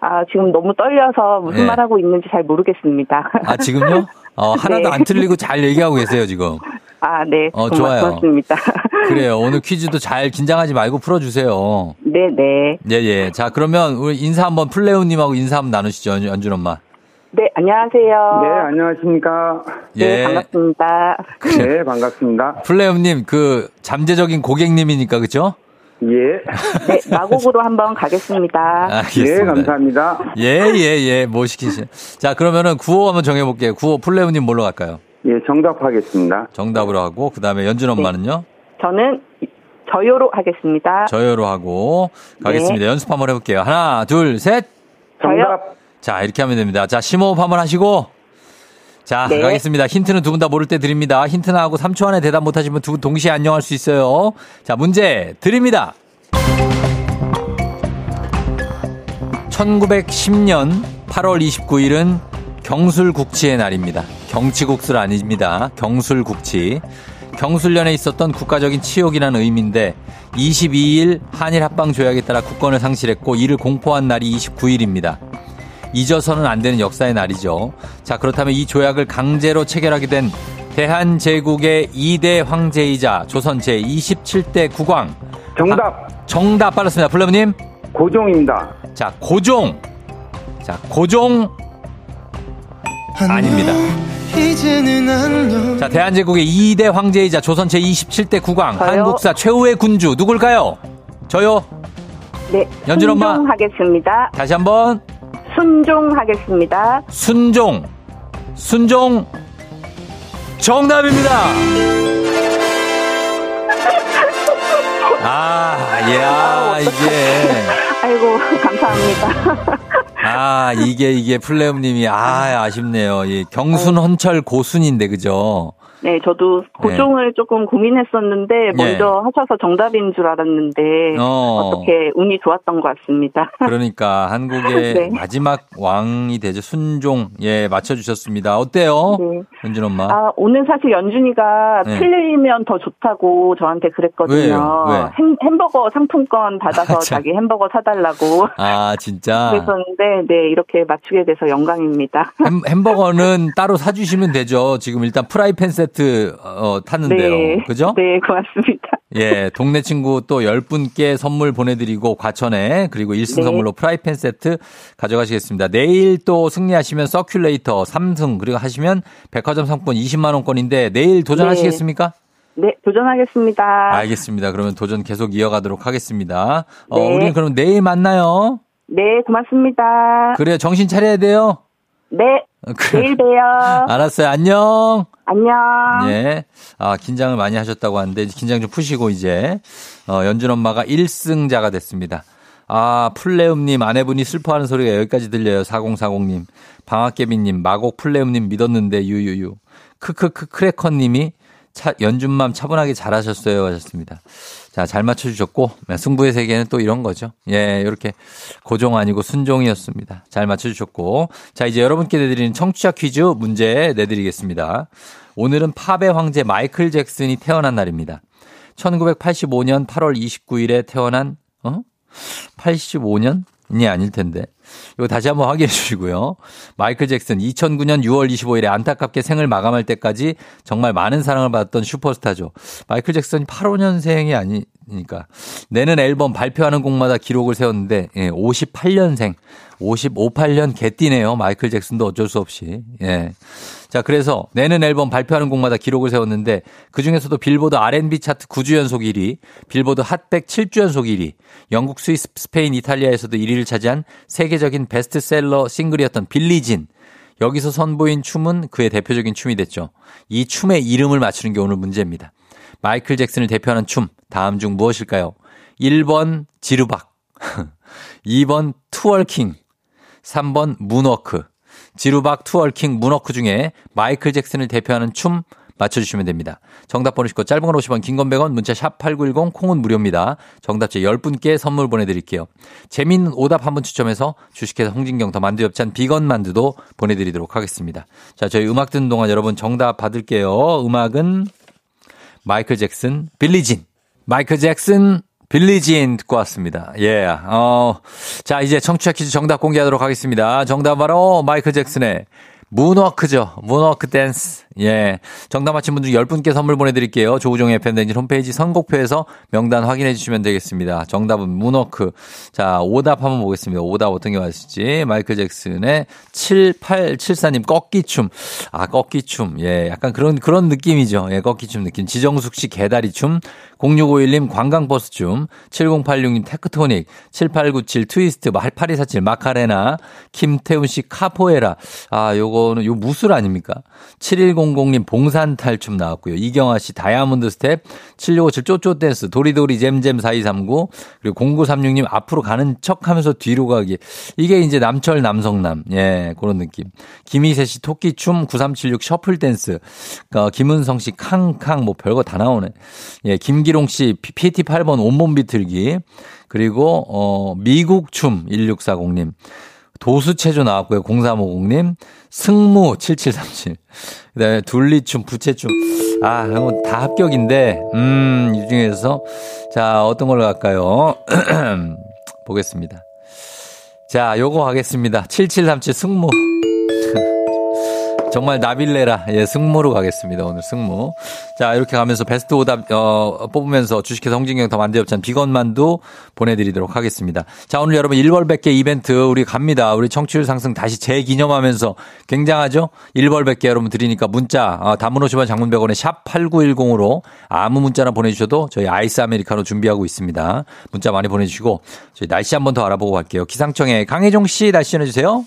아, 지금 너무 떨려서 무슨 말 하고 있는지 잘 모르겠습니다. 아, 지금요? 하나도 네. 안 틀리고 잘 얘기하고 계세요, 지금. 아, 네. 좋아요. 고맙습니다. 그래요. 오늘 퀴즈도 잘 긴장하지 말고 풀어주세요. 네, 네. 예, 예. 자, 그러면 우리 인사 한번 플레오님하고 인사 한번 나누시죠, 연준 엄마. 네, 안녕하세요. 네, 안녕하십니까. 예. 네, 반갑습니다. 네, 반갑습니다. 플레이엄님, 잠재적인 고객님이니까, 그죠? 예. 네, 마곡으로 한번 가겠습니다. 알겠습니다. 예, 감사합니다. 예, 예, 예, 뭐 시키시네. 자, 그러면은 구호 한번 정해볼게요. 구호 플레이엄님 뭘로 갈까요? 예, 정답하겠습니다. 정답으로 하고, 그 다음에 연준 엄마는요? 네. 저는 저요로 하겠습니다. 저요로 하고, 가겠습니다. 네. 연습 한번 해볼게요. 하나, 둘, 셋. 정답. 자, 이렇게 하면 됩니다. 자, 심호흡 한번 하시고. 자, 네. 가겠습니다. 힌트는 두 분 다 모를 때 드립니다. 힌트 나하고 3초 안에 대답 못 하시면 두 분 동시에 안녕할 수 있어요. 자, 문제 드립니다. 1910년 8월 29일은 경술국치의 날입니다. 경치국술 아닙니다. 경술국치. 경술련에 있었던 국가적인 치욕이라는 의미인데 22일 한일합방조약에 따라 국권을 상실했고 이를 공포한 날이 29일입니다. 잊어서는 안 되는 역사의 날이죠. 자, 그렇다면 이 조약을 강제로 체결하게 된 대한제국의 2대 황제이자 조선 제27대 국왕. 정답. 아, 정답 빨랐습니다. 플레브님. 고종입니다. 자, 고종. 자, 고종. 아닙니다. 자, 대한제국의 2대 황제이자 조선 제27대 국왕. 저요? 한국사 최후의 군주. 누굴까요? 저요. 네. 연준 엄마. 순종하겠습니다. 다시 한번. 순종하겠습니다. 순종. 순종. 정답입니다. 아, 이야, 이게. 아이고, 감사합니다. 아, 이게 플레이엄님이, 아, 아쉽네요. 예, 경순, 헌철, 고순인데, 그죠? 네, 저도 고종을 조금 고민했었는데 먼저 하셔서 정답인 줄 알았는데 어떻게 운이 좋았던 것 같습니다. 그러니까 한국의 네. 마지막 왕이 되죠. 순종. 예, 맞춰주셨습니다. 어때요? 네. 연준 엄마. 아, 오늘 사실 연준이가 틀리면 더 좋다고 저한테 그랬거든요. 왜요? 왜? 햄버거 상품권 받아서 자기 햄버거 사달라고. 아, 진짜? 그랬었는데 네, 이렇게 맞추게 돼서 영광입니다. 햄버거는 따로 사주시면 되죠. 지금 일단 프라이팬 세트 탔는데요. 네. 그죠? 네, 고맙습니다. 예, 동네 친구 또 10분께 선물 보내드리고 과천에 그리고 1승 네. 선물로 프라이팬 세트 가져가시겠습니다. 내일 또 승리하시면 서큘레이터 3승 그리고 하시면 백화점 상품권 20만 원권인데 내일 도전하시겠습니까? 네. 네, 도전하겠습니다. 알겠습니다. 그러면 도전 계속 이어가도록 하겠습니다. 네. 우리는 그럼 내일 만나요. 네, 고맙습니다. 그래요, 정신 차려야 돼요. 네, 내일 봬요. 알았어요, 안녕. 안녕. 예. 아, 긴장을 많이 하셨다고 하는데, 긴장 좀 푸시고, 이제. 연준 엄마가 1승자가 됐습니다. 아, 플레음님, 아내분이 슬퍼하는 소리가 여기까지 들려요. 4040님. 방학개비님, 마곡 플레음님 믿었는데, 유유유. 크크크 크래커님이 연준맘 차분하게 잘하셨어요. 하셨습니다. 자, 잘 맞춰주셨고, 승부의 세계는 또 이런 거죠. 예, 이렇게 고종 아니고 순종이었습니다. 잘 맞춰주셨고. 자, 이제 여러분께 내드리는 청취자 퀴즈 문제 내드리겠습니다. 오늘은 팝의 황제 마이클 잭슨이 태어난 날입니다. 1985년 8월 29일에 태어난, 85년? 이 아닐 텐데. 이거 다시 한번 확인해 주시고요. 마이클 잭슨 2009년 6월 25일에 안타깝게 생을 마감할 때까지 정말 많은 사랑을 받았던 슈퍼스타죠. 마이클 잭슨이 85년생이 아니니까. 내는 앨범 발표하는 곡마다 기록을 세웠는데, 예, 58년생, 58년 개띠네요. 마이클 잭슨도 어쩔 수 없이. 예. 자, 그래서 내는 앨범 발표하는 곡마다 기록을 세웠는데 그중에서도 빌보드 R&B 차트 9주 연속 1위, 빌보드 핫100 7주 연속 1위, 영국, 스위스, 스페인, 이탈리아에서도 1위를 차지한 세계적인 베스트셀러 싱글이었던 빌리진. 여기서 선보인 춤은 그의 대표적인 춤이 됐죠. 이 춤의 이름을 맞추는 게 오늘 문제입니다. 마이클 잭슨을 대표하는 춤, 다음 중 무엇일까요? 1번 지르박, 2번 투월킹, 3번 문워크. 지루박, 투월킹, 문워크 중에 마이클 잭슨을 대표하는 춤 맞춰주시면 됩니다. 정답 보내시고 짧은 건 50원, 긴 건 100원, 문자 샵 8910, 콩은 무료입니다. 정답자 10분께 선물 보내드릴게요. 재미있는 오답 한번 추첨해서 주식회사 홍진경 더 만두 엽찬 비건 만두도 보내드리도록 하겠습니다. 자, 저희 음악 듣는 동안 여러분 정답 받을게요. 음악은 마이클 잭슨, 빌리진. 마이클 잭슨, 빌리진 듣고 왔습니다. 예. 자, 이제 청취자 퀴즈 정답 공개하도록 하겠습니다. 정답 바로 마이클 잭슨의 문워크죠. 문워크 댄스. 예. 정답 맞힌 분들 10분께 선물 보내드릴게요. 조우종의 팬데믹 홈페이지 선곡표에서 명단 확인해 주시면 되겠습니다. 정답은 문워크. 자, 오답 한번 보겠습니다. 오답 어떤 게 맞을지. 마이클 잭슨의 7874님 꺾기춤. 아, 꺾기춤. 예. 약간 그런 느낌이죠. 예, 꺾기춤 느낌. 지정숙 씨 개다리춤. 0651님 관광버스춤. 7086님 테크토닉. 7897 트위스트. 8247 마카레나. 김태훈 씨 카포에라. 아, 요거는 요 무술 아닙니까? 7100 00님 봉산탈춤 나왔고요. 이경아 씨 다이아몬드 스텝, 7657 쪼쪼 댄스, 도리도리 잼잼 4239, 그리고 0936님 앞으로 가는 척하면서 뒤로 가기. 이게 이제 남철 남성남. 예, 그런 느낌. 김희세 씨 토끼춤, 9376 셔플 댄스, 김은성 씨 캉캉 뭐 별거 다 나오네. 예, 김기롱 씨 PT 8번 온몸 비틀기, 그리고 미국춤 1640님. 도수체조 나왔고요. 0350님. 승무 7737. 그 다음에 둘리춤, 부채춤. 아, 다 합격인데, 이 중에서. 자, 어떤 걸로 갈까요? 보겠습니다. 자, 요거 하겠습니다. 7737 승무. 정말 나빌레라. 예, 승무로 가겠습니다. 오늘 승무. 자, 이렇게 가면서 베스트 오답, 뽑으면서 주식회사 홍진경 더 만두엽찬 비건만두 보내드리도록 하겠습니다. 자, 오늘 여러분 1벌 100개 이벤트 우리 갑니다. 우리 청취율 상승 다시 재기념하면서 굉장하죠? 1벌 100개 여러분 드리니까 문자, 단문 50원 장문 100원에 샵 8910으로 아무 문자나 보내주셔도 저희 아이스 아메리카노 준비하고 있습니다. 문자 많이 보내주시고 저희 날씨 한 번 더 알아보고 갈게요. 기상청에 강혜종 씨 날씨 전해주세요.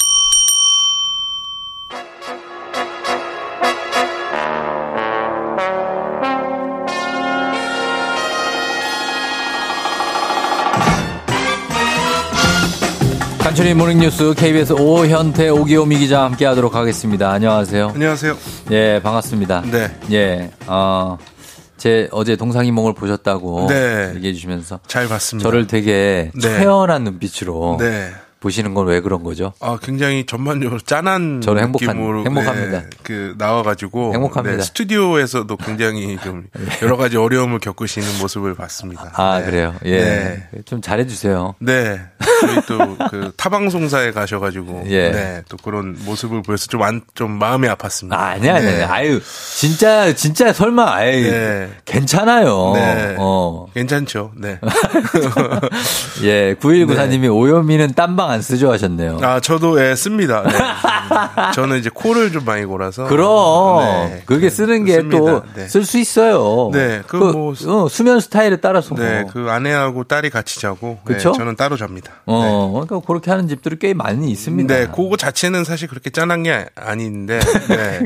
간추린 모닝뉴스 KBS 오현태 오기오미 기자 함께하도록 하겠습니다. 안녕하세요. 안녕하세요. 예, 반갑습니다. 네. 예, 제 어제 동상이몽을 보셨다고 네. 얘기해 주시면서 잘 봤습니다. 저를 되게 네. 태연한 눈빛으로 네. 보시는 건 왜 그런 거죠? 아, 굉장히 전반적으로 짠한 저는 느낌으로 행복합니다. 네, 그 나와가지고 행복합니다. 네, 스튜디오에서도 굉장히 좀 여러 가지 어려움을 겪으시는 모습을 봤습니다. 아, 네. 그래요? 예. 네. 좀 잘해주세요. 네. 저희 또 그 타방송사에 가셔가지고 예. 네, 또 그런 모습을 보여서 좀 마음이 아팠습니다. 아, 아니야, 아니야. 네. 아유, 진짜 설마, 아이 네. 괜찮아요. 네. 괜찮죠. 네. 예, 9194님이 네. 오염이는 딴방 안 쓰죠 하셨네요. 아, 저도 예, 씁니다. 네. 저는 이제 코를 좀 많이 골아서. 그럼 네. 그게 쓰는 게 또 쓸 수 네. 있어요. 네, 그 뭐 수면 스타일에 따라서. 네, 그 아내하고 딸이 같이 자고. 그렇죠. 네, 저는 따로 잡니다. 그러니까 그렇게 하는 집들이 꽤 많이 있습니다. 네, 그거 자체는 사실 그렇게 짠한 게 아닌데, 네.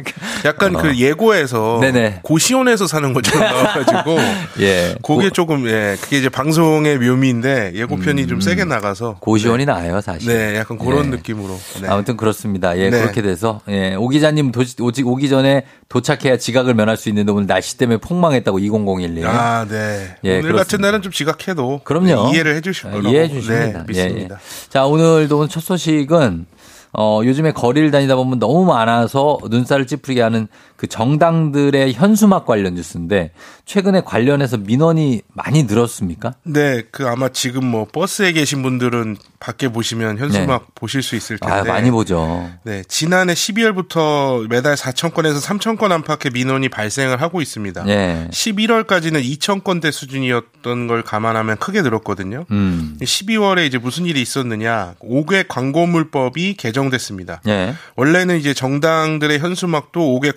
약간 그 예고에서 네네. 고시원에서 사는 것처럼 나와가지고, 예, 그게 조금 예, 그게 이제 방송의 묘미인데 예고편이 좀 세게 나가서 고시원이 네. 나아요 사실. 네, 약간 그런 예. 느낌으로. 네. 아무튼 그렇습니다. 예, 네. 그렇게 돼서 예, 오 기자님 오기 전에 도착해야 지각을 면할 수 있는데 오늘 날씨 때문에 폭망했다고 2001님. 아, 네. 예, 오늘 그렇습니다. 같은 날은 좀 지각해도 그럼요. 네, 이해를 해주실 거라고. 이해해 주십니다. 네, 예. 예. 자, 오늘도 오늘 첫 소식은 요즘에 거리를 다니다 보면 너무 많아서 눈살을 찌푸리게 하는 그 정당들의 현수막 관련 뉴스인데 최근에 관련해서 민원이 많이 늘었습니까? 네, 그 아마 지금 뭐 버스에 계신 분들은 밖에 보시면 현수막 네. 보실 수 있을 텐데. 아, 많이 보죠. 네, 지난해 12월부터 매달 4천 건에서 3천 건 안팎의 민원이 발생을 하고 있습니다. 네. 11월까지는 2천 건대 수준이었던 걸 감안하면 크게 늘었거든요. 12월에 이제 무슨 일이 있었느냐? 5개 광고물법이 개정 됐습니다. 예. 원래는 이제 정당들의 현수막도 5개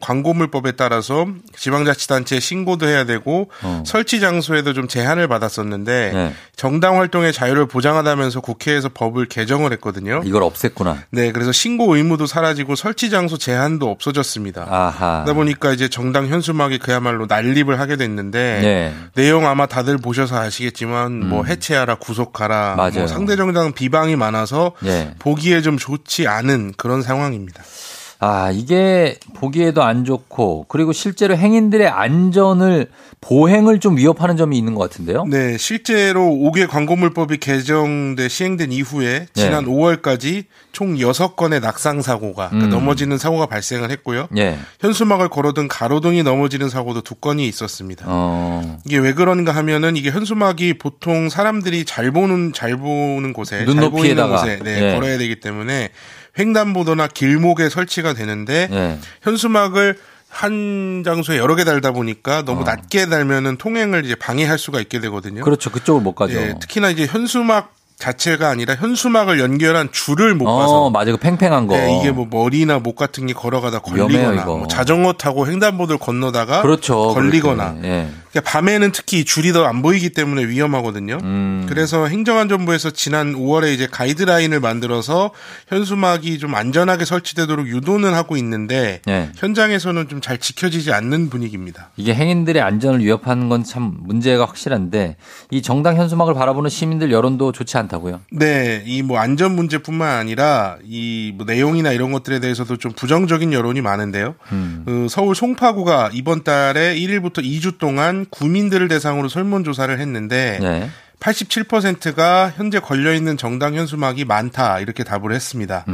광고물법에 따라서 지방자치단체에 신고도 해야 되고 설치 장소에도 좀 제한을 받았었는데 예. 정당 활동의 자유를 보장하다면서 국회에서 법을 개정을 했거든요. 이걸 없앴구나. 네, 그래서 신고 의무도 사라지고 설치 장소 제한도 없어졌습니다. 아하. 그러다 보니까 이제 정당 현수막이 그야말로 난립을 하게 됐는데 예. 내용 아마 다들 보셔서 아시겠지만 뭐 해체하라, 구속하라, 뭐 상대 정당 비방이 많아서 예. 보기에 좀 좋지 않은 그런 상황입니다. 아, 이게 보기에도 안 좋고 그리고 실제로 행인들의 안전을 보행을 좀 위협하는 점이 있는 것 같은데요. 네, 실제로 5개 광고물법이 개정돼 시행된 이후에 지난 네. 5월까지 총 6건의 낙상 사고가 그러니까 넘어지는 사고가 발생을 했고요. 네. 현수막을 걸어둔 가로등이 넘어지는 사고도 2건이 있었습니다. 이게 왜 그런가 하면은 이게 현수막이 보통 사람들이 잘 보는 곳에 눈높이에다가 잘 보이는 곳에 네, 네. 걸어야 되기 때문에 횡단보도나 길목에 설치가 되는데 네. 현수막을 한 장소에 여러 개 달다 보니까 너무 낮게 달면은 통행을 이제 방해할 수가 있게 되거든요. 그렇죠. 그쪽을 못 가죠. 예, 특히나 이제 현수막 자체가 아니라 현수막을 연결한 줄을 못 봐서 맞아요. 그 팽팽한 거. 네, 이게 뭐 머리나 목 같은 게 걸어가다 걸리거나 뭐 자전거 타고 횡단보도를 건너다가 그렇죠. 걸리거나 예. 그러니까 밤에는 특히 줄이 더 안 보이기 때문에 위험하거든요. 그래서 행정안전부에서 지난 5월에 이제 가이드라인을 만들어서 현수막이 좀 안전하게 설치되도록 유도는 하고 있는데 예. 현장에서는 좀 잘 지켜지지 않는 분위기입니다. 이게 행인들의 안전을 위협하는 건 참 문제가 확실한데 이 정당 현수막을 바라보는 시민들 여론도 좋지 않다. 다고요? 네, 이 뭐 안전 문제뿐만 아니라 이 뭐 내용이나 이런 것들에 대해서도 좀 부정적인 여론이 많은데요. 서울 송파구가 이번 달에 1일부터 2주 동안 구민들을 대상으로 설문조사를 했는데 네. 87%가 현재 걸려있는 정당 현수막이 많다 이렇게 답을 했습니다.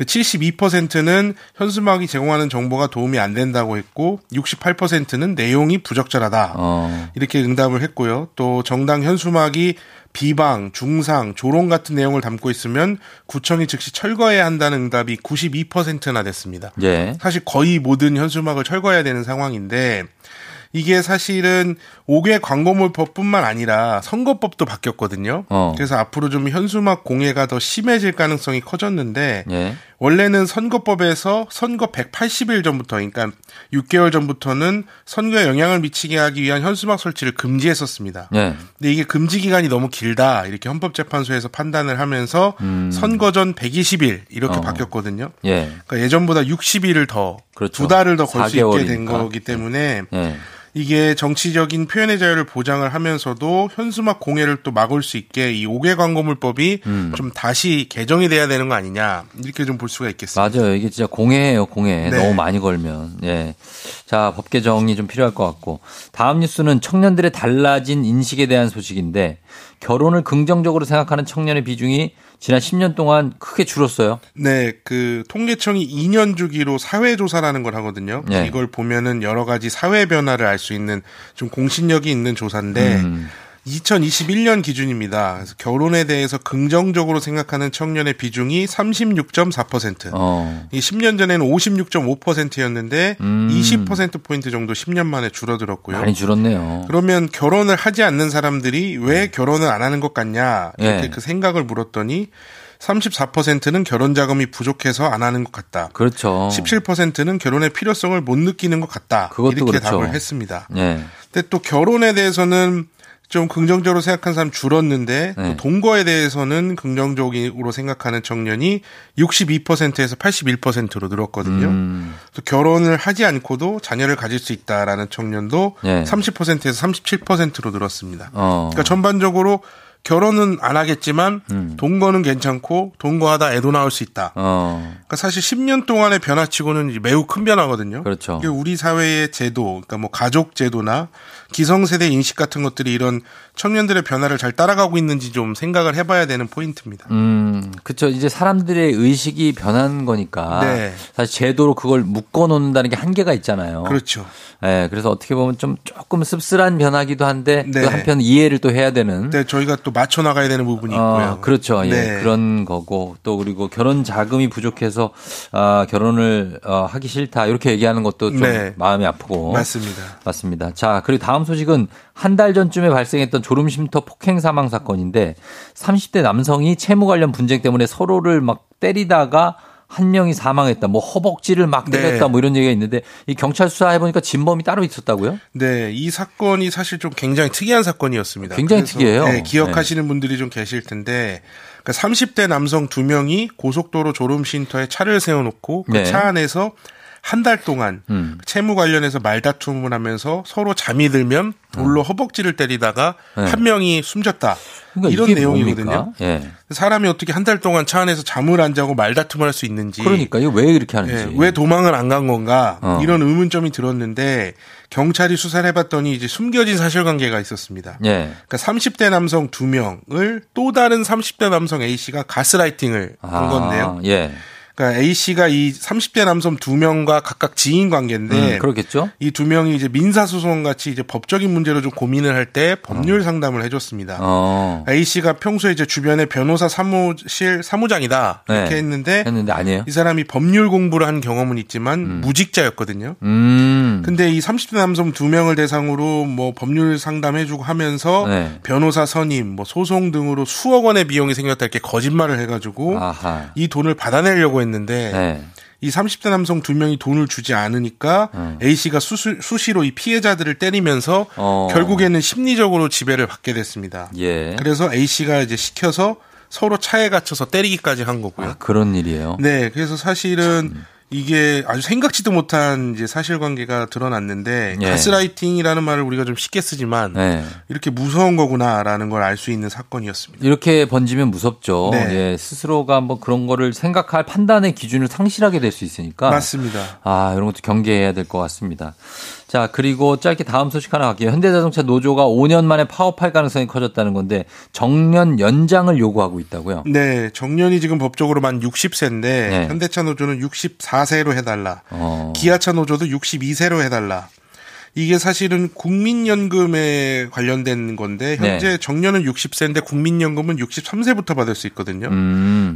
72%는 현수막이 제공하는 정보가 도움이 안 된다고 했고 68%는 내용이 부적절하다 이렇게 응답을 했고요. 또 정당 현수막이 비방, 중상, 조롱 같은 내용을 담고 있으면 구청이 즉시 철거해야 한다는 응답이 92%나 됐습니다. 예. 사실 거의 모든 현수막을 철거해야 되는 상황인데 이게 사실은 5개 광고물법뿐만 아니라 선거법도 바뀌었거든요. 그래서 앞으로 좀 현수막 공해가 더 심해질 가능성이 커졌는데 예. 원래는 선거법에서 선거 180일 전부터 그러니까 6개월 전부터는 선거에 영향을 미치게 하기 위한 현수막 설치를 금지했었습니다. 예. 근데 이게 금지 기간이 너무 길다 이렇게 헌법재판소에서 판단을 하면서 선거 전 120일 이렇게 바뀌었거든요. 예. 그러니까 예전보다 60일을 더, 그렇죠. 2달을 더 걸 수 있게 된 거기 때문에 예. 이게 정치적인 표현의 자유를 보장을 하면서도 현수막 공해를 또 막을 수 있게 이 5개 광고물법이 좀 다시 개정이 돼야 되는 거 아니냐 이렇게 좀 볼 수가 있겠습니다. 맞아요. 이게 진짜 공해예요. 공해. 네. 너무 많이 걸면. 예. 자, 법 개정이 좀 필요할 것 같고 다음 뉴스는 청년들의 달라진 인식에 대한 소식인데 결혼을 긍정적으로 생각하는 청년의 비중이 지난 10년 동안 크게 줄었어요. 네, 그 통계청이 2년 주기로 사회조사라는 걸 하거든요. 네. 이걸 보면은 여러 가지 사회 변화를 알 수 있는 좀 공신력이 있는 조사인데 2021년 기준입니다. 그래서 결혼에 대해서 긍정적으로 생각하는 청년의 비중이 36.4%. 이게 10년 전에는 56.5%였는데 20%포인트 정도 10년 만에 줄어들었고요. 많이 줄었네요. 그러면 결혼을 하지 않는 사람들이 왜 결혼을 안 하는 것 같냐 이렇게 네. 그 생각을 물었더니 34%는 결혼 자금이 부족해서 안 하는 것 같다. 그렇죠. 17%는 결혼의 필요성을 못 느끼는 것 같다. 그것도 이렇게 그렇죠. 답을 했습니다. 네. 근데 또 결혼에 대해서는 좀 긍정적으로 생각하는 사람 줄었는데 네. 또 동거에 대해서는 긍정적으로 생각하는 청년이 62%에서 81%로 늘었거든요. 또 결혼을 하지 않고도 자녀를 가질 수 있다라는 청년도 네. 30%에서 37%로 늘었습니다. 그러니까 전반적으로 결혼은 안 하겠지만 동거는 괜찮고 동거하다 애도 나올 수 있다. 그러니까 사실 10년 동안의 변화치고는 매우 큰 변화거든요. 그렇죠. 이게 우리 사회의 제도, 그러니까 뭐 가족 제도나 기성세대 인식 같은 것들이 이런 청년들의 변화를 잘 따라가고 있는지 좀 생각을 해봐야 되는 포인트입니다. 그렇죠. 이제 사람들의 의식이 변한 거니까 네. 사실 제도로 그걸 묶어놓는다는 게 한계가 있잖아요. 그렇죠. 네, 그래서 어떻게 보면 좀 조금 씁쓸한 변화기도 한데 네. 또 한편 이해를 또 해야 되는. 네, 저희가 또 맞춰 나가야 되는 부분이 있고요. 그렇죠. 네. 예, 그런 거고 또 그리고 결혼 자금이 부족해서 결혼을 하기 싫다 이렇게 얘기하는 것도 좀 네. 마음이 아프고. 맞습니다. 맞습니다. 자, 그리고 다음 소식은 한 달 전쯤에 발생했던 졸음쉼터 폭행 사망 사건인데 30대 남성이 채무 관련 분쟁 때문에 서로를 막 때리다가 한 명이 사망했다. 뭐 허벅지를 막 때렸다. 네. 뭐 이런 얘기가 있는데 이 경찰 수사해 보니까 진범이 따로 있었다고요? 네, 이 사건이 사실 좀 굉장히 특이한 사건이었습니다. 굉장히 특이해요. 네, 기억하시는 네. 분들이 좀 계실 텐데. 그러니까 30대 남성 2명이 고속도로 졸음쉼터에 차를 세워놓고 그 네. 차 안에서 한 달 동안 채무 관련해서 말다툼을 하면서 서로 잠이 들면 돌로 허벅지를 때리다가 네. 한 명이 숨졌다. 그러니까 이런 내용이거든요. 예. 사람이 어떻게 한 달 동안 차 안에서 잠을 안 자고 말다툼을 할 수 있는지. 그러니까 이거 왜 이렇게 하는지. 예. 왜 도망을 안 간 건가. 이런 의문점이 들었는데 경찰이 수사를 해봤더니 이제 숨겨진 사실관계가 있었습니다. 예. 그러니까 30대 남성 2명을 또 다른 30대 남성 A씨가 가스라이팅을 한 건데요. 예. 그러니까 A 씨가 이 30대 남성 2명과 각각 지인 관계인데, 그렇겠죠. 이 2명이 이제 민사소송 같이 이제 법적인 문제로 좀 고민을 할 때 법률 상담을 해줬습니다. A 씨가 평소에 이제 주변에 변호사 사무실 사무장이다 이렇게 네. 했는데 아니에요. 이 사람이 법률 공부를 한 경험은 있지만 무직자였거든요. 근데 이 30대 남성 2명을 대상으로 뭐 법률 상담해주고 하면서 네. 변호사 선임, 뭐 소송 등으로 수억 원의 비용이 생겼다 이렇게 거짓말을 해가지고 아하. 이 돈을 받아내려고 했는데 네. 이 30대 남성 2명이 돈을 주지 않으니까 A씨가 수시로 이 피해자들을 때리면서 결국에는 심리적으로 지배를 받게 됐습니다. 예. 그래서 A씨가 이제 시켜서 서로 차에 갇혀서 때리기까지 한 거고요. 아, 그런 일이에요? 네. 그래서 사실은 참. 이게 아주 생각지도 못한 이제 사실관계가 드러났는데 예. 가스라이팅이라는 말을 우리가 좀 쉽게 쓰지만 예. 이렇게 무서운 거구나라는 걸 알 수 있는 사건이었습니다. 이렇게 번지면 무섭죠. 네. 예, 스스로가 뭐 그런 거를 생각할 판단의 기준을 상실하게 될 수 있으니까. 맞습니다. 아, 이런 것도 경계해야 될 것 같습니다. 자, 그리고 짧게 다음 소식 하나 갈게요. 현대자동차 노조가 5년 만에 파업할 가능성이 커졌다는 건데 정년 연장을 요구하고 있다고요. 네. 정년이 지금 법적으로 만 60세인데 네. 현대차 노조는 64세로 해달라. 기아차 노조도 62세로 해달라. 이게 사실은 국민연금에 관련된 건데 현재 네. 정년은 60세인데 국민연금은 63세부터 받을 수 있거든요.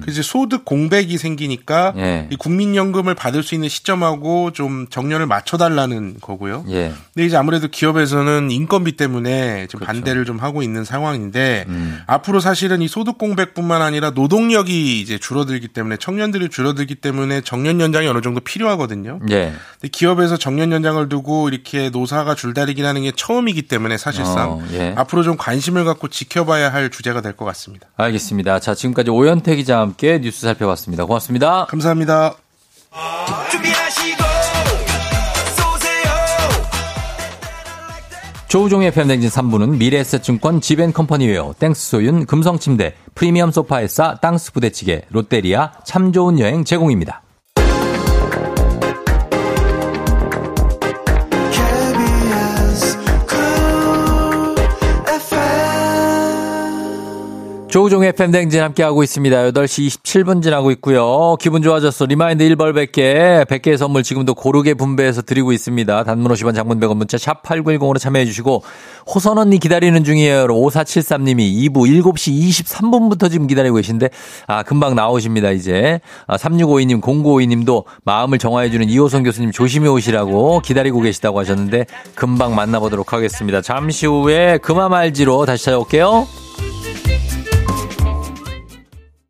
그래서 소득 공백이 생기니까 네. 이 국민연금을 받을 수 있는 시점하고 좀 정년을 맞춰달라는 거고요. 예. 근데 이제 아무래도 기업에서는 인건비 때문에 좀 그렇죠. 반대를 좀 하고 있는 상황인데 앞으로 사실은 이 소득 공백뿐만 아니라 노동력이 이제 줄어들기 때문에 청년들이 줄어들기 때문에 정년 연장이 어느 정도 필요하거든요. 예. 근데 기업에서 정년 연장을 두고 이렇게 조사가 줄다리기 하는 게 처음이기 때문에 사실상 예. 앞으로 좀 관심을 갖고 지켜봐야 할 주제가 될 것 같습니다. 알겠습니다. 자, 지금까지 오현태 기자와 함께 뉴스 살펴봤습니다. 고맙습니다. 감사합니다. 조우종의 FM댕진 3부는 미래에셋증권 지벤컴퍼니웨어, 땡스소윤, 금성침대, 프리미엄 소파에싸, 땅스 부대찌개, 롯데리아, 참 좋은 여행 제공입니다. 조우종의 팬댕진 함께하고 있습니다. 8시 27분 지나고 있고요. 기분 좋아졌어. 리마인드 1벌 100개. 100개의 선물 지금도 고르게 분배해서 드리고 있습니다. 단문 50원, 장문 100원 문자 샵 8910으로 참여해 주시고 호선 언니 기다리는 중이에요. 5473님이 2부 7시 23분부터 지금 기다리고 계신데 아 금방 나오십니다. 이제 3652님, 0952님도 마음을 정화해 주는 이호선 교수님 조심히 오시라고 기다리고 계시다고 하셨는데 금방 만나보도록 하겠습니다. 잠시 후에 그 맘 알지로 다시 찾아올게요.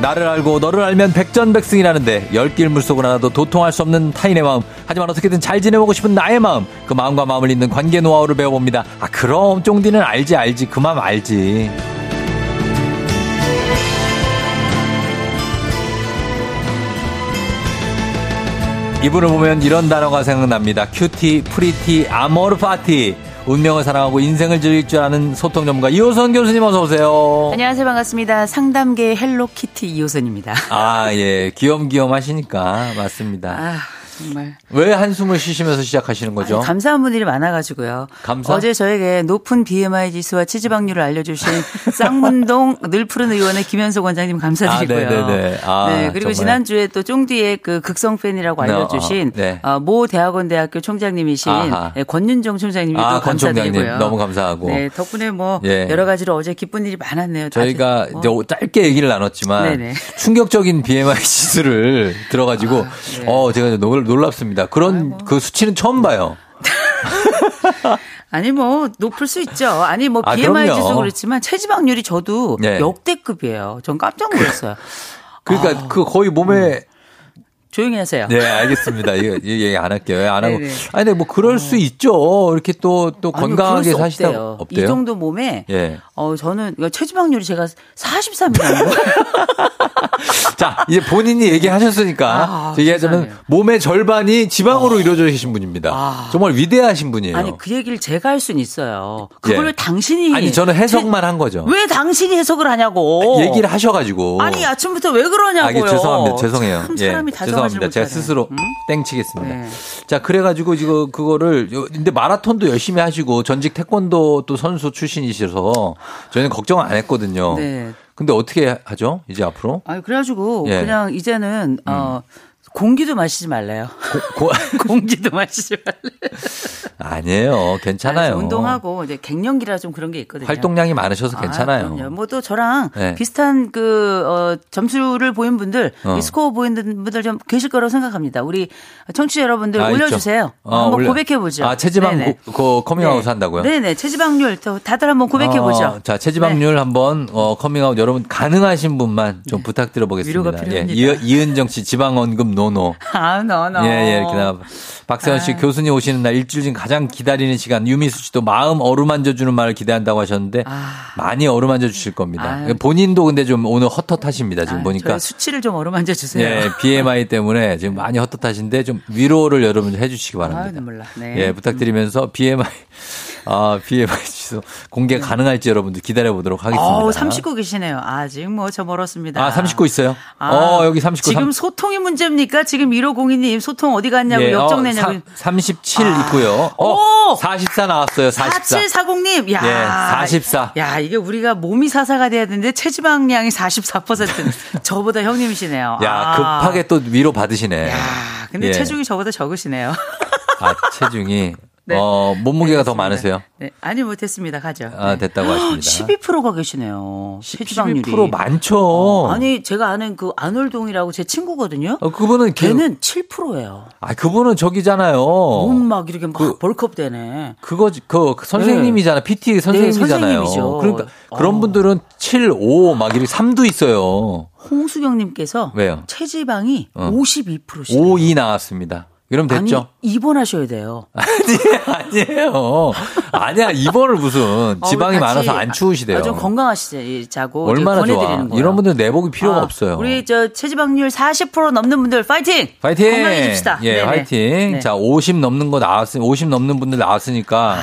나를 알고 너를 알면 백전백승이라는데 열길 물속은 하나도 도통할 수 없는 타인의 마음 하지만 어떻게든 잘 지내보고 싶은 나의 마음 그 마음과 마음을 잇는 관계 노하우를 배워봅니다. 아 그럼 쫑디는 알지 알지 그 맘 알지. 이분을 보면 이런 단어가 생각납니다. 큐티, 프리티, 아모르 파티. 운명을 사랑하고 인생을 즐길 줄 아는 소통 전문가 이호선 교수님 어서 오세요. 안녕하세요. 반갑습니다. 상담계의 헬로키티 이호선입니다. 아, 예. 귀염귀염 하시니까 맞습니다. 아, 정말. 왜 한숨을 쉬시면서 시작하시는 거죠? 아니, 감사한 분들이 많아가지고요. 감사? 어제 저에게 높은 BMI 지수와 체지방률을 알려주신 쌍문동 늘푸른 의원의 김현석 원장님 감사드리고요. 아, 네네네. 아, 네, 그리고 정말. 지난주에 또 쫑디의 그 극성 팬이라고 알려주신 네. 모 대학원대학교 총장님이신 네, 권윤정 총장님도 감사드리고요. 너무 감사하고. 네, 덕분에 뭐 예. 여러 가지로 어제 기쁜 일이 많았네요. 저희가 이제 짧게 얘기를 나눴지만 네네. 충격적인 BMI 지수를 들어가지고 네. 제가 놀랍습니다. 그런 아이고. 그 수치는 처음 봐요. 아니 뭐 높을 수 있죠. 아니 뭐 BMI 지수 그렇지만 체지방률이 저도 네. 역대급이에요. 전 깜짝 놀랐어요. 그러니까 그 거의 몸에 조용히 하세요. 네, 알겠습니다. 얘기 안 할게요. 안 하고. 네네. 아니 근데 뭐 그럴 수 있죠. 이렇게 또 아니, 건강하게 사시다 없대요. 이 정도 몸에 예. 저는 그러니까 체지방률이 제가 43이라는 거예요. 자, 이제 본인이 얘기하셨으니까 얘기하자면 몸의 절반이 지방으로 이루어져 계신 분입니다. 정말 위대하신 분이에요. 아니, 그 얘기를 제가 할 수는 있어요. 그걸 왜 당신이 아니, 저는 해석만 한 거죠. 왜 당신이 해석을 하냐고. 아니, 얘기를 하셔 가지고. 아니, 아침부터 왜 그러냐고요. 아, 죄송합니다. 죄송해요. 참 사람이 다 죄송합니다. 제가 스스로 땡치겠습니다. 네. 자, 그래가지고 지금 그거를 근데 마라톤도 열심히 하시고 전직 태권도 또 선수 출신이셔서 저희는 걱정 안 했거든요. 네. 근데 어떻게 하죠? 이제 앞으로? 아니 그래가지고 예. 그냥 이제는 공기도 마시지 말래요. 공기도 마시지 말래요. 아니에요. 괜찮아요. 아니, 운동하고 이제 갱년기라 좀 그런 게 있거든요. 활동량이 많으셔서 괜찮아요. 뭐 또 저랑 네. 비슷한 그 점수를 보인 분들, 스코어 보인 분들 좀 계실 거라고 생각합니다. 우리 청취자 여러분들 올려주세요. 한번 고백해 보죠. 아 체지방 커밍아웃 네. 한다고요? 네네 체지방률 다들 한번 고백해 보죠. 자 체지방률 네. 한번 커밍아웃 여러분 가능하신 분만 좀 네. 부탁드려보겠습니다. 위로가 필요합니다. 예. 이은정 씨 지방원금 노노. 아, 노노. 예, 이렇게 나와. 박세현 씨 교수님 오시는 날 일주일 중 가장 기다리는 시간. 유미수 씨도 마음 어루만져주는 말을 기대한다고 하셨는데 많이 어루만져주실 겁니다. 본인도 근데 좀 오늘 헛헛하십니다. 지금 보니까. 수치를 좀 어루만져주세요. 예, BMI 때문에 지금 많이 헛헛하신데 좀 위로를 여러분 해주시기 바랍니다. 몰라. 네. 예, 부탁드리면서 BMI 지수 공개 가능할지 여러분들 기다려보도록 하겠습니다. 39 계시네요. 아직 뭐 저 멀었습니다. 39 있어요? 여기 39. 지금 소통이 문제입니까? 지금 1502님 소통 어디 갔냐고 역정내냐고. 37 있고요. 44 나왔어요. 44. 4740님. 야. 예, 44. 야, 이게 우리가 몸이 사사가 돼야 되는데 체지방량이 44%. 저보다 형님이시네요. 야, 급하게 또 위로 받으시네. 야, 근데 예. 체중이 저보다 적으시네요. 체중이. 네. 몸무게가 더 많으세요? 네. 아니, 뭐, 됐습니다. 가죠. 아, 됐다고 하십니다. 12%가 계시네요. 체지방률이. 12% 많죠. 아니, 제가 아는 그 안월동이라고 제 친구거든요. 그분은 걔는 7%예요. 아, 그분은 저기잖아요. 몸 막 이렇게 막 벌컵 되네. 그 선생님이잖아. 네. PT 선생님이잖아요. 네, 선생님이죠. 그러니까 그런 분들은 7, 5, 막 이렇게 3도 있어요. 홍수경님께서 왜요? 체지방이 52%씩. 52 나왔습니다. 이러면 됐죠. 아니, 2번 하셔야 돼요. 아니, 아니에요. 아니야, 2번을 무슨. 지방이 많아서 안 추우시대요. 좀 건강하시자고. 얼마나 좋아. 이런 분들 내복이 필요가 없어요. 우리 저 체지방률 40% 넘는 분들 파이팅! 파이팅! 건강해집시다. 예, 네네. 파이팅. 네. 자, 50 넘는 거 나왔으니, 50 넘는 분들 나왔으니까.